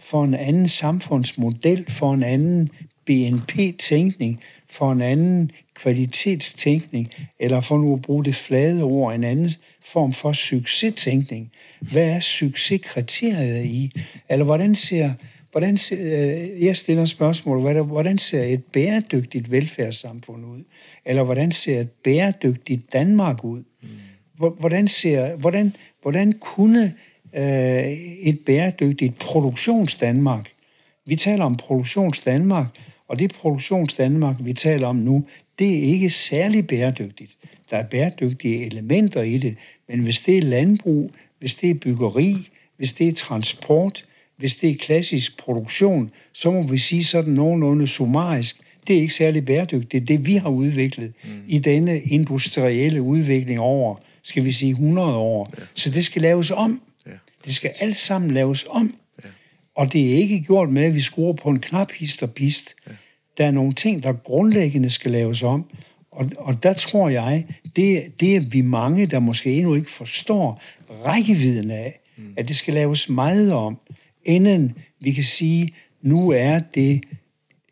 for en anden samfundsmodel, for en anden BNP-tænkning, for en anden kvalitetstænkning, eller for nu at bruge det flade ord, en anden form for succestænkning. Hvad er succeskriteriet i? Eller jeg stiller spørgsmål, hvordan ser et bæredygtigt velfærdssamfund ud? Eller hvordan ser et bæredygtigt Danmark ud? Hvordan kunne et bæredygtigt produktionsdanmark? Vi taler om produktionsdanmark, og det produktionsdanmark, vi taler om nu, det er ikke særlig bæredygtigt. Der er bæredygtige elementer i det, men hvis det er landbrug, hvis det er byggeri, hvis det er transport, hvis det er klassisk produktion, så må vi sige sådan nogenlunde summarisk, det er ikke særlig bæredygtigt. Det vi har udviklet i denne industrielle udvikling over, skal vi sige, 100 år. Ja. Så det skal laves om. Ja. Det skal alt sammen laves om. Ja. Og det er ikke gjort med, at vi skruer på en knap hist og pist. Ja. Der er nogle ting, der grundlæggende skal laves om. Og der tror jeg, det er vi mange, der måske endnu ikke forstår rækkevidden af, at det skal laves meget om, inden vi kan sige, nu er det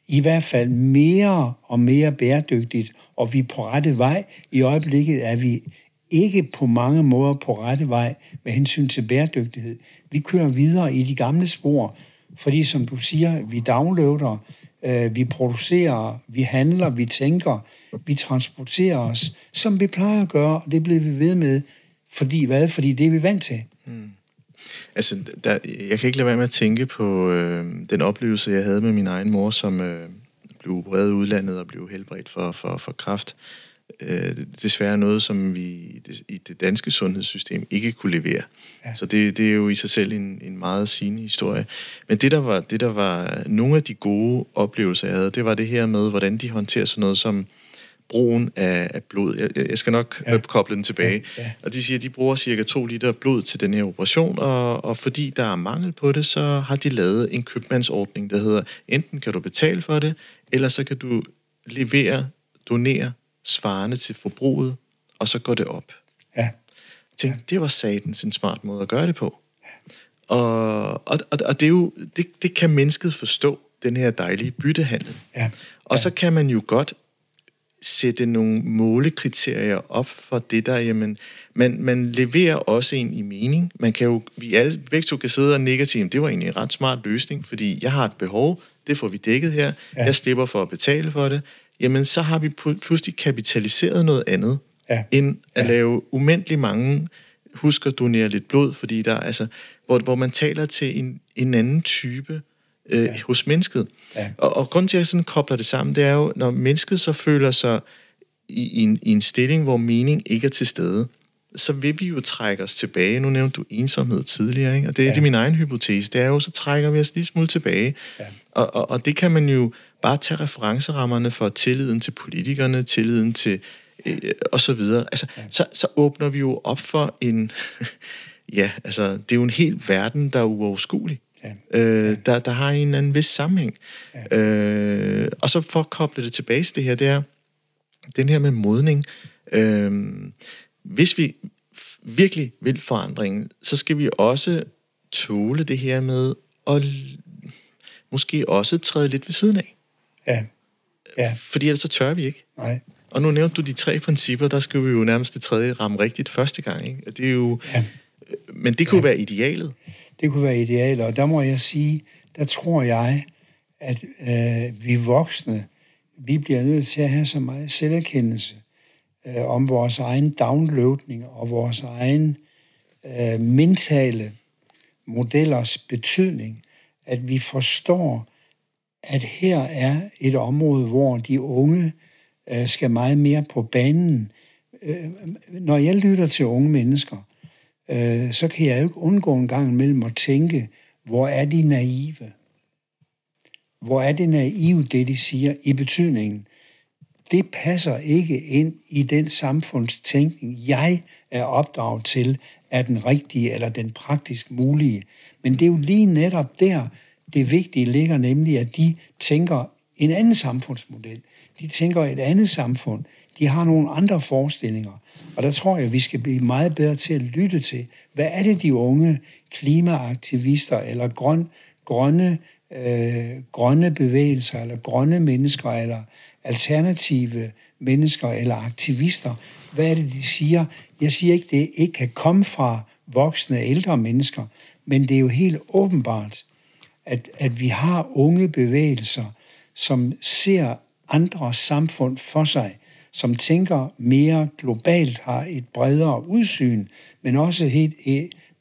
i hvert fald mere og mere bæredygtigt, og vi er på rette vej. I øjeblikket er vi ikke på mange måder på rette vej med hensyn til bæredygtighed. Vi kører videre i de gamle spor, fordi som du siger, vi downloader, vi producerer, vi handler, vi tænker, vi transporterer os, som vi plejer at gøre, og det bliver vi ved med, fordi hvad? Fordi det er vi vant til. Hmm. Altså, jeg kan ikke lade være med at tænke på den oplevelse, jeg havde med min egen mor, som blev opereret i udlandet og blev helbredt for kræft. Desværre noget, som vi i det danske sundhedssystem ikke kunne levere. Ja. Så det er jo i sig selv en meget sigende historie. Men det der var nogle af de gode oplevelser, jeg havde, det var det her med, hvordan de håndterer sådan noget som brugen af blod. Jeg skal nok koble den tilbage. Ja. Ja. Og de siger, at de bruger cirka 2 liter blod til den her operation, og fordi der er mangel på det, så har de lavet en købmandsordning, der hedder, enten kan du betale for det, eller så kan du donere svarende til forbruget, og så går det op. Ja. Tænkte, det var satans en smart måde at gøre det på. Ja. Og det, er jo, det kan mennesket forstå, den her dejlige byttehandel. Ja. Ja. Og så kan man jo godt sætte nogle målekriterier op for det der, jamen, man leverer også en i mening. Man kan jo, vi alle, begge to kan sidde og nikke til, jamen, det var egentlig en ret smart løsning, fordi jeg har et behov, det får vi dækket her, ja. Jeg slipper for at betale for det, jamen så har vi pludselig kapitaliseret noget andet, end at lave umændelig mange, husk at donere lidt blod, fordi der altså, hvor man taler til en anden type hos mennesket. Ja. Og grunden til, at jeg sådan kobler det sammen, det er jo, når mennesket så føler sig i en stilling, hvor mening ikke er til stede, så vil vi jo trække os tilbage. Nu nævnte du ensomhed tidligere, ikke? Og det er min egen hypotese. Det er jo, så trækker vi os lige smule tilbage. Ja. Og det kan man jo bare tage referencerammerne for tilliden til politikerne, tilliden til og så videre. Altså, så åbner vi jo op for en... ja, altså, det er jo en hel verden, der er uoverskuelig. Ja. Der har en eller anden vis sammenhæng. Ja. Og så for at koble det tilbage til det her, det er den her med modning. Hvis vi virkelig vil forandringen, så skal vi også tåle det her med at måske også træde lidt ved siden af. Ja. Ja. Fordi ellers så tør vi ikke. Nej. Og nu nævnte du de 3 principper, der skal vi jo nærmest det tredje ramme rigtigt første gang, ikke? Og det er jo... Ja. Men det kunne være idealet. Det kunne være idealet, og der må jeg sige, der tror jeg, at vi voksne, vi bliver nødt til at have så meget selverkendelse om vores egen downloadning og vores egen mentale modellers betydning, at vi forstår, at her er et område, hvor de unge skal meget mere på banen. Når jeg lytter til unge mennesker, så kan jeg jo ikke undgå en gang imellem at tænke, hvor er de naive? Hvor er det naive, det de siger, i betydningen? Det passer ikke ind i den samfundstænkning, jeg er opdraget til, er den rigtige eller den praktisk mulige. Men det er jo lige netop der, det vigtige ligger, nemlig at de tænker en anden samfundsmodel. De tænker et andet samfund. De har nogle andre forestillinger. Og der tror jeg, at vi skal blive meget bedre til at lytte til, hvad er det, de unge klimaaktivister eller grønne bevægelser, eller grønne mennesker, eller alternative mennesker, eller aktivister, hvad er det, de siger? Jeg siger ikke, det ikke kan komme fra voksne og ældre mennesker, men det er jo helt åbenbart, at vi har unge bevægelser, som ser andre samfund for sig, som tænker mere globalt, har et bredere udsyn, men også helt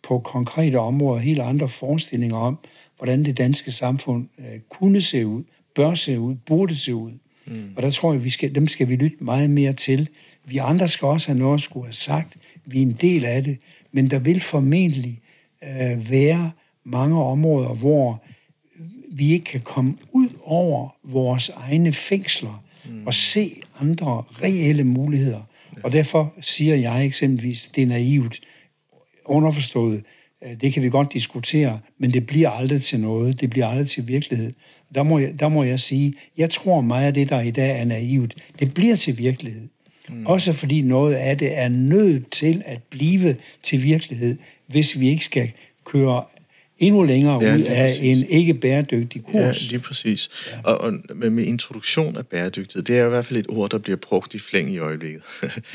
på konkrete områder, helt andre forestillinger om, hvordan det danske samfund kunne se ud, bør se ud, burde se ud. Mm. Og der tror jeg, dem skal vi lytte meget mere til. Vi andre skal også have noget at skulle have sagt. Vi er en del af det, men der vil formentlig være mange områder, hvor vi ikke kan komme ud over vores egne fængsler, og se andre reelle muligheder. Ja. Og derfor siger jeg eksempelvis, det er naivt, underforstået, det kan vi godt diskutere, men det bliver aldrig til noget, det bliver aldrig til virkelighed. Der må jeg sige, jeg tror meget af det, der i dag er naivt, det bliver til virkelighed. Mm. Også fordi noget af det er nødt til at blive til virkelighed, hvis vi ikke skal køre endnu længere ud af en ikke bæredygtig kurs. Ja, lige præcis. Ja. Og med introduktion af bæredygtighed, det er i hvert fald et ord, der bliver brugt i flæng i øjeblikket.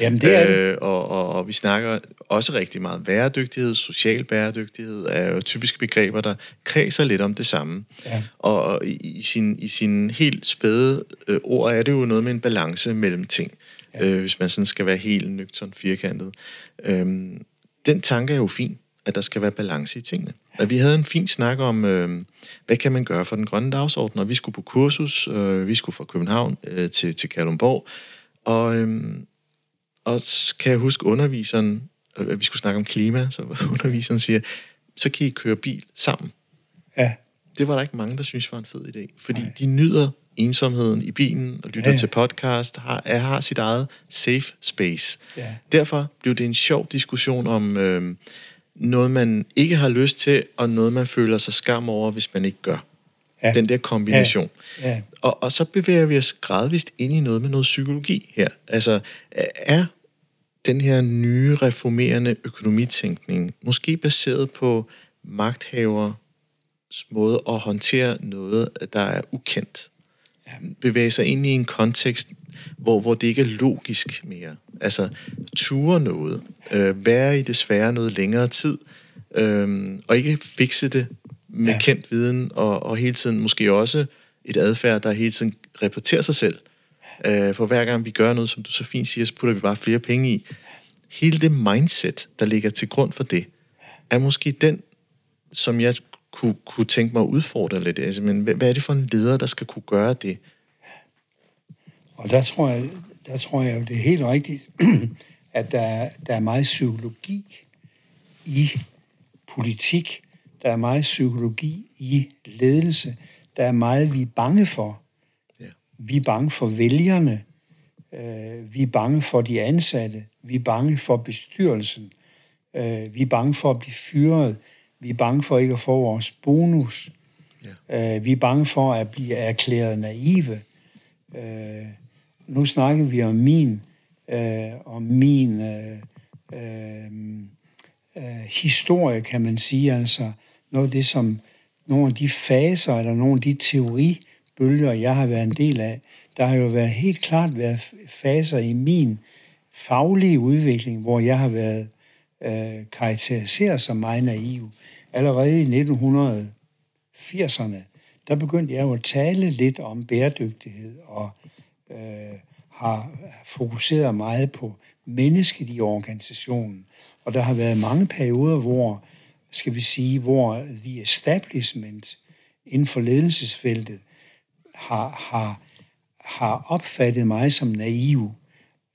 Jamen, det er det. Og vi snakker også rigtig meget bæredygtighed, social bæredygtighed, er jo typiske begreber, der kredser lidt om det samme. Ja. Og i sin helt spæde ord er det jo noget med en balance mellem ting, hvis man sådan skal være helt nøgtern firkantet. Den tanke er jo fin, at der skal være balance i tingene. Og vi havde en fin snak om, hvad kan man gøre for den grønne dagsorden, og vi skulle på kursus, vi skulle fra København til Kalundborg, og kan jeg huske underviseren, vi skulle snakke om klima, så underviseren siger, så kan I køre bil sammen. Ja. Det var der ikke mange, der synes var en fed idé, fordi de nyder ensomheden i bilen og lytter til podcast, har sit eget safe space. Ja. Derfor blev det en sjov diskussion om noget, man ikke har lyst til, og noget, man føler sig skam over, hvis man ikke gør. Ja. Den der kombination. Ja. Ja. Og så bevæger vi os gradvist ind i noget med noget psykologi her. Altså, er den her nye reformerende økonomitænkning måske baseret på magthavers måde at håndtere noget, der er ukendt? Bevæge sig ind i en kontekst, hvor det ikke er logisk mere. Altså, ture noget. Være i det svære noget længere tid. Og ikke fikse det med kendt viden, og hele tiden måske også et adfærd, der hele tiden repeterer sig selv. For hver gang vi gør noget, som du så fint siger, så putter vi bare flere penge i. Hele det mindset, der ligger til grund for det, er måske den, som jeg kunne tænke mig at udfordre lidt. Altså, men hvad er det for en leder, der skal kunne gøre det? Og der tror jeg jo, det er helt rigtigt, at der er meget psykologi i politik, der er meget psykologi i ledelse, der er meget, vi er bange for. Ja. Vi er bange for vælgerne, vi er bange for de ansatte, vi er bange for bestyrelsen, vi er bange for at blive fyret, vi er bange for ikke at få vores bonus. Ja. Vi er bange for at blive erklæret naive. Nu snakker vi om min historie, kan man sige. Altså noget af det, som nogle af de faser, eller nogle af de teoribølger, jeg har været en del af, der har jo været helt klart været faser i min faglige udvikling, hvor jeg har været karakteriseret som meget naiv. Allerede i 1980'erne, der begyndte jeg jo at tale lidt om bæredygtighed, og har fokuseret meget på mennesket i organisationen. Og der har været mange perioder, hvor the establishment inden for ledelsesfeltet har opfattet mig som naiv.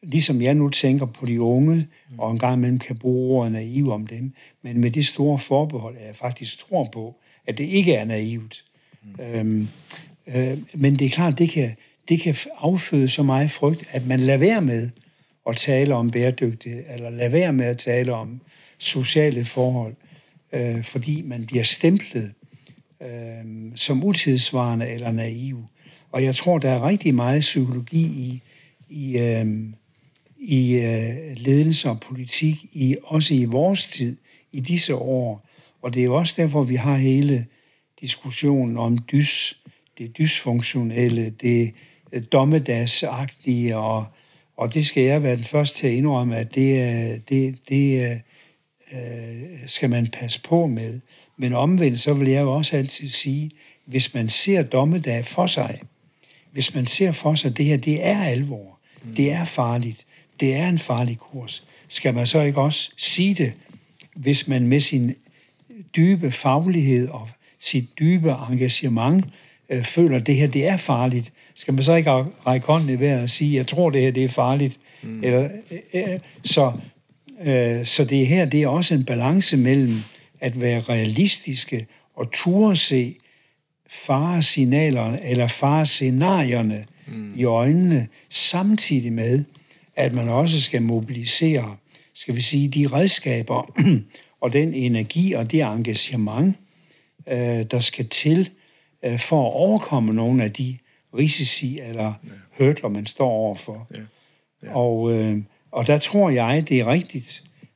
Ligesom jeg nu tænker på de unge, og en gang imellem kan bruge ordet naiv om dem, men med det store forbehold, at jeg faktisk tror på, at det ikke er naivt. Men det er klart, det kan afføde så meget frygt, at man lader være med at tale om bæredygtighed, eller lader være med at tale om sociale forhold, fordi man bliver stemplet som utidssvarende eller naiv. Og jeg tror, der er rigtig meget psykologi i ledelse og politik, også i vores tid, i disse år. Og det er jo også derfor, vi har hele diskussionen om det dysfunktionelle, det dommedagsagtige, og det skal jeg være den første til at indrømme, at det skal man passe på med. Men omvendt, så vil jeg jo også altid sige, hvis man ser dommedag for sig, hvis man ser for sig, det her, det er alvor. Det er farligt. Det er en farlig kurs. Skal man så ikke også sige det, hvis man med sin dybe faglighed og sit dybe engagement føler, at det her, det er farligt? Skal man så ikke række hånden i vejret og sige, jeg tror, det her, det er farligt? Eller, så det her, det er også en balance mellem at være realistiske og turde se faresignalerne eller farescenarierne i øjnene, samtidig med, at man også skal mobilisere, de redskaber og den energi og det engagement, der skal til for at overkomme nogle af de risici eller hurdler, man står overfor. Ja. Ja. Og der tror jeg, det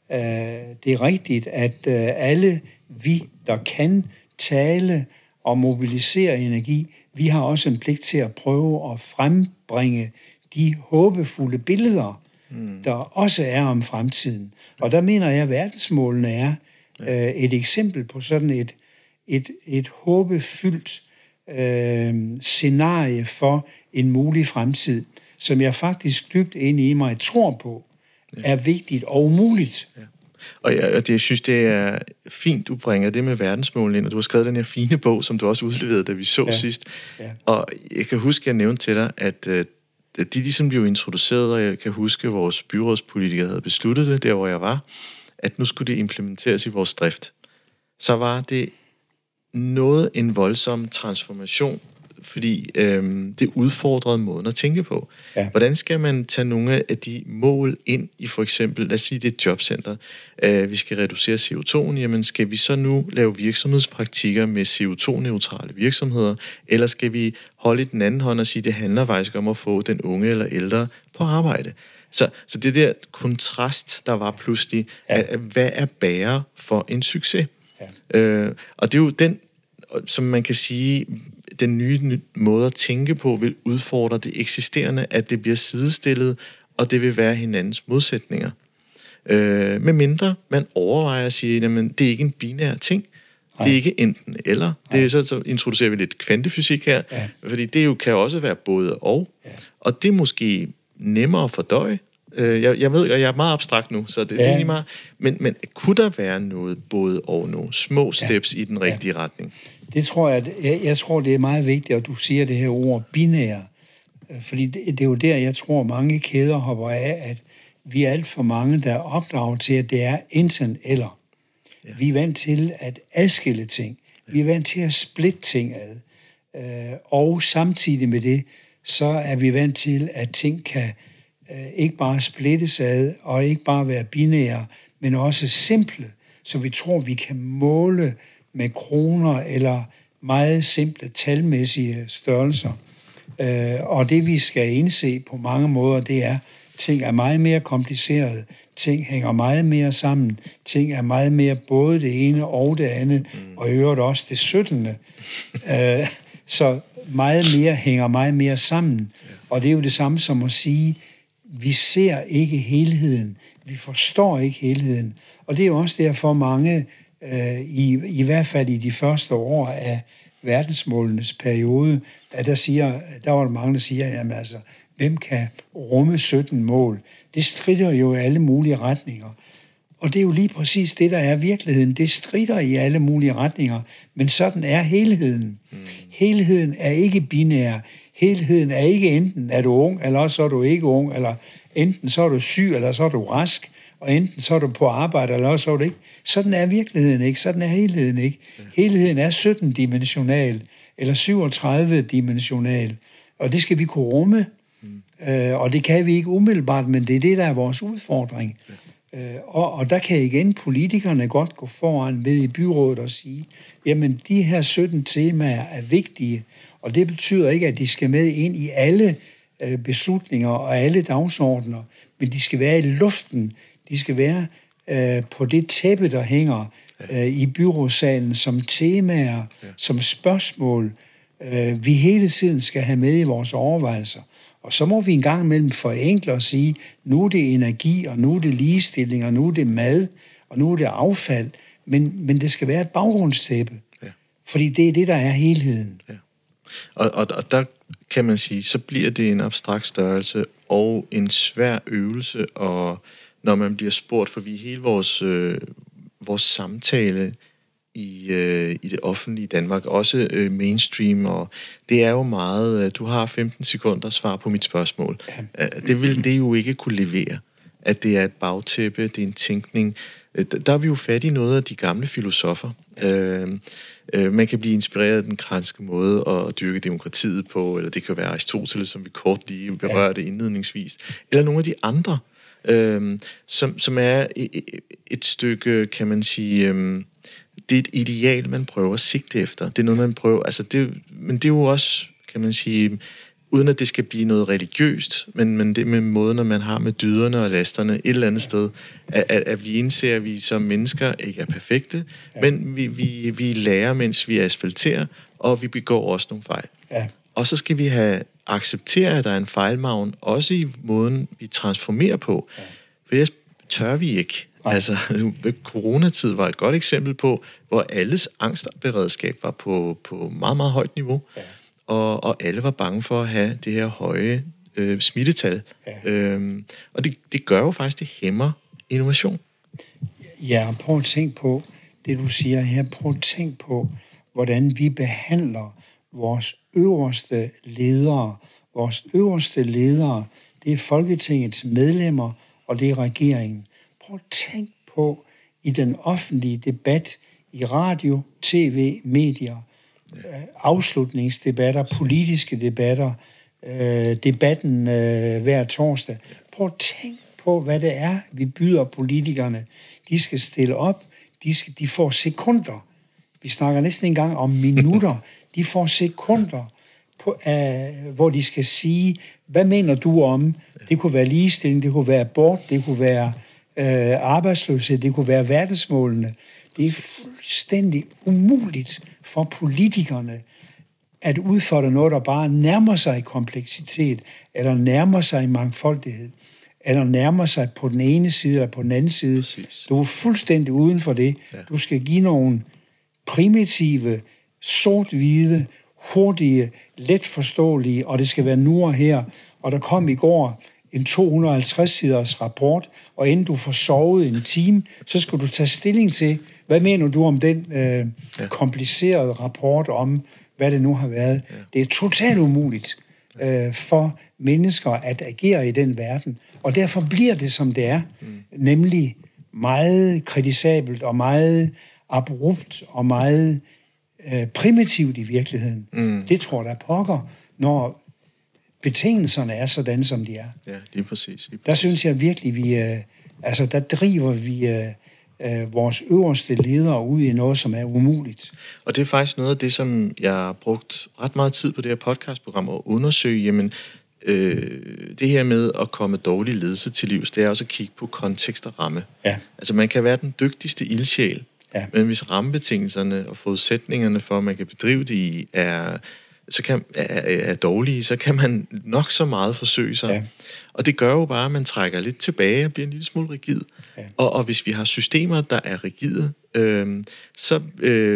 er rigtigt, at alle vi, der kan, tale og mobilisere energi. Vi har også en pligt til at prøve at frembringe de håbefulde billeder, der også er om fremtiden. Og der mener jeg, at verdensmålene er et eksempel på sådan et håbefyldt scenarie for en mulig fremtid, som jeg faktisk dybt inde i mig tror på, er vigtigt og muligt. Ja. Og jeg synes, det er fint, du bringer det med verdensmålene ind, og du har skrevet den her fine bog, som du også udleverede, da vi så sidst. Ja. Og jeg kan huske, at jeg nævnte til dig, at de ligesom blev introduceret, og jeg kan huske, at vores byrådspolitikere havde besluttet det, der hvor jeg var, at nu skulle det implementeres i vores drift. Så var det noget en voldsom transformation, fordi det udfordrede måden at tænke på. Ja. Hvordan skal man tage nogle af de mål ind i for eksempel, lad os sige, det er et jobcenter, vi skal reducere CO2'en, jamen skal vi så nu lave virksomhedspraktikker med CO2-neutrale virksomheder, eller skal vi holde i den anden hånd og sige, det handler faktisk om at få den unge eller ældre på arbejde? Så det der kontrast, der var pludselig, at, hvad er bærer for en succes? Ja. Og det er jo den, som man kan sige, den nye måde at tænke på vil udfordre det eksisterende, at det bliver sidestillet, og det vil være hinandens modsætninger. Med mindre man overvejer at sige, jamen, det er ikke en binær ting. Det er ikke enten eller. Det er så introducerer vi lidt kvantefysik her, fordi det jo kan også være både og. Ja. Og det er måske nemmere at fordøje. Jeg ved, og jeg er meget abstrakt nu, så det er egentlig meget. Men kunne der være noget både og nu? Små steps i den rigtige retning? Det tror jeg, jeg tror, det er meget vigtigt, at du siger det her ord binære. Fordi det er jo der, jeg tror, mange kæder hopper af, at vi er alt for mange, der er opdraget til, at det er enten eller. Ja. Vi er vant til at adskille ting. Vi er vant til at splitte ting ad. Og samtidig med det, så er vi vant til, at ting kan ikke bare splittes ad, og ikke bare være binære, men også simple, så vi tror, vi kan måle med kroner eller meget simple talmæssige størrelser. Og det, vi skal indse på mange måder, det er, at ting er meget mere komplicerede, ting hænger meget mere sammen, ting er meget mere både det ene og det andet, og i øvrigt også det 17. Så meget mere hænger meget mere sammen. Og det er jo det samme som at sige, vi ser ikke helheden, vi forstår ikke helheden. Og det er jo også derfor mange, i hvert fald i de første år af verdensmålenes periode, at der var mange, der siger, jamen altså, hvem kan rumme 17 mål? Det stritter jo i alle mulige retninger. Og det er jo lige præcis det, der er virkeligheden. Det stritter i alle mulige retninger, men sådan er helheden. Helheden er ikke binær. Helheden er ikke enten er du ung, eller så er du ikke ung, eller enten så er du syg, eller så er du rask, og enten så er du på arbejde, eller så er du ikke. Sådan er virkeligheden ikke, sådan er helheden ikke. Helheden er 17-dimensional, eller 37-dimensional, og det skal vi kunne rumme, og det kan vi ikke umiddelbart, men det er det, der er vores udfordring. Og der kan igen politikerne godt gå foran ved i byrådet og sige, jamen de her 17 temaer er vigtige, og det betyder ikke, at de skal med ind i alle beslutninger og alle dagsordner, men de skal være i luften, de skal være på det tæppe, der hænger i byrådssalen som temaer, som spørgsmål, vi hele tiden skal have med i vores overvejelser. Og så må vi en gang imellem forenkle og sige, nu er det energi, og nu er det ligestilling, og nu er det mad, og nu er det affald, men det skal være et baggrundstæppe, fordi det er det, der er helheden. Ja. Og der kan man sige, så bliver det en abstrakt størrelse og en svær øvelse, og når man bliver spurgt, for vi hele vores samtale i det offentlige Danmark, også mainstream, og det er jo meget, du har 15 sekunder at svare på mit spørgsmål. Det vil det jo ikke kunne levere, at det er et bagtæppe, det er en tænkning. Der er vi jo fat i noget af de gamle filosofer. Man kan blive inspireret af den græske måde at dyrke demokratiet på, eller det kan være Aristoteles, som vi kort lige berørte indledningsvis, eller nogle af de andre, som er et stykke, kan man sige, det er et ideal, man prøver at sigte efter. Det er noget, man prøver, altså men det er jo også, kan man sige, uden at det skal blive noget religiøst, men det med måden, når man har med dyderne og lasterne et eller andet sted, at vi indser, at vi som mennesker ikke er perfekte, men vi lærer, mens vi asfalterer, og vi begår også nogle fejl. Ja. Og så skal vi acceptere, at der er en fejlmagn, også i måden, vi transformerer på. Ja. For ellers tør vi ikke. Nej. Altså, coronatid var et godt eksempel på, hvor alles angstberedskab var på meget, meget højt niveau. Ja. Og alle var bange for at have det her høje smittetal. Ja. Og det gør jo faktisk, det hæmmer innovation. Ja, prøv at tænke på det, du siger her. Prøv at tænke på, hvordan vi behandler vores øverste ledere. Vores øverste ledere, det er Folketingets medlemmer, og det er regeringen. Prøv at tænke på i den offentlige debat, i radio, tv, medier, afslutningsdebatter, politiske debatter, debatten hver torsdag. Prøv at tænke på, hvad det er, vi byder politikerne. De skal stille op, de får sekunder. Vi snakker næsten engang om minutter. De får sekunder, hvor de skal sige, hvad mener du om? Det kunne være ligestilling, det kunne være abort, det kunne være arbejdsløshed, det kunne være verdensmålene. Det er fuldstændig umuligt for politikerne at udfordre noget, der bare nærmer sig i kompleksitet, eller nærmer sig i mangfoldighed, eller nærmer sig på den ene side eller på den anden side. Præcis. Du er fuldstændig uden for det. Ja. Du skal give nogle primitive, sort-hvide, hurtige, letforståelige, og det skal være nu og her. Og der kom i går en 250-siders rapport, og inden du får sovet en time, så skal du tage stilling til, hvad mener du om den komplicerede rapport om, hvad det nu har været. Ja. Det er totalt umuligt for mennesker at agere i den verden, og derfor bliver det, som det er, nemlig meget kritisabelt og meget abrupt og meget primitivt i virkeligheden. Mm. Det tror der pokker, når betingelserne er sådan, som de er. Ja, lige præcis. Der synes jeg virkelig, der driver vi vores øverste ledere ud i noget, som er umuligt. Og det er faktisk noget af det, som jeg har brugt ret meget tid på det her podcastprogram at undersøge. Jamen, det her med at komme dårlig ledelse til livs, det er også at kigge på kontekst og ramme. Ja. Altså, man kan være den dygtigste ildsjæl, ja, men hvis rammebetingelserne og forudsætningerne for, at man kan bedrive det i, er dårlige, så kan man nok så meget forsøge sig. Ja. Og det gør jo bare, at man trækker lidt tilbage og bliver en lille smule rigid. Ja. Og hvis vi har systemer, der er rigide,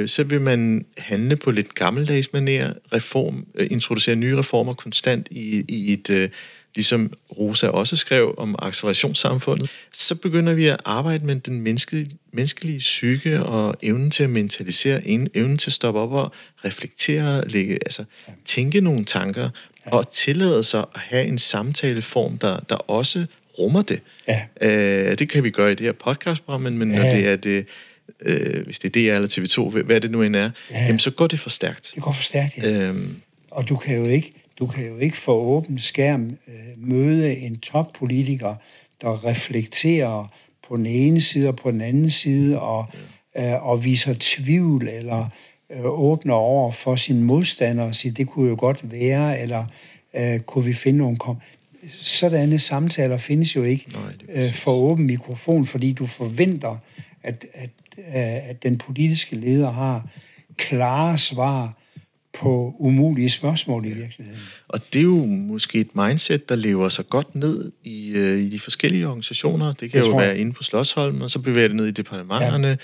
så vil man handle på lidt gammeldags manér, introducere nye reformer konstant i et, ligesom Rosa også skrev om accelerationssamfundet. Så begynder vi at arbejde med den menneskelige psyke og evnen til at mentalisere, evnen til at stoppe op og reflektere, tænke nogle tanker, ja, og tillade sig at have en samtaleform, der også rummer det. Ja. Det kan vi gøre i det her podcastprogram, men når det er det, hvis det er DR eller TV2, hvad det nu end er, jamen, så går det for stærkt. Det går for stærkt, ja. Og du kan jo ikke for åben skærm møde en toppolitiker, der reflekterer på den ene side og på den anden side, og viser tvivl, eller åbner over for sine modstandere og siger, det kunne jo godt være, eller kunne vi finde nogle Sådanne samtaler findes jo ikke for åben mikrofon, fordi du forventer, at den politiske leder har klare svar på umulige spørgsmål i virkeligheden. Og det er jo måske et mindset, der lever sig godt ned i de forskellige organisationer. Det kan jo være inde på Slotsholm, og så bevæger det ned i departementerne. Ja.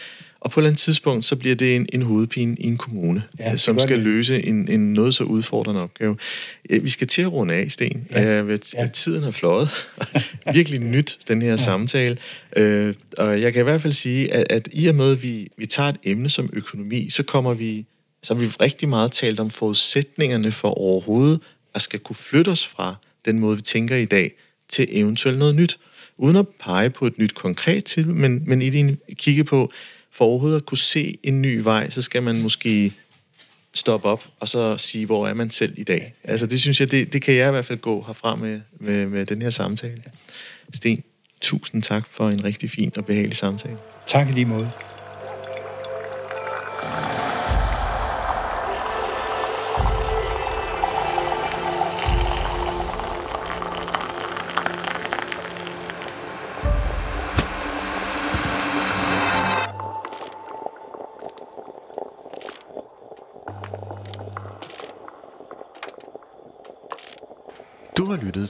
Og på et eller andet tidspunkt, så bliver det en hovedpine i en kommune, som skal løse en noget så udfordrende opgave. Vi skal til at runde af, Sten. Tiden har fløjet. Virkelig nyt, den her samtale. Og jeg kan i hvert fald sige, at i og med, at vi tager et emne som økonomi, så har vi rigtig meget talt om forudsætningerne for overhovedet at skal kunne flytte os fra den måde, vi tænker i dag, til eventuelt noget nyt. Uden at pege på et nyt konkret til, men i det kigge på, for overhovedet at kunne se en ny vej, så skal man måske stoppe op og så sige, hvor er man selv i dag. Altså det synes jeg, det kan jeg i hvert fald gå herfra med den her samtale. Sten, tusind tak for en rigtig fin og behagelig samtale. Tak i lige måde. Du har lyttet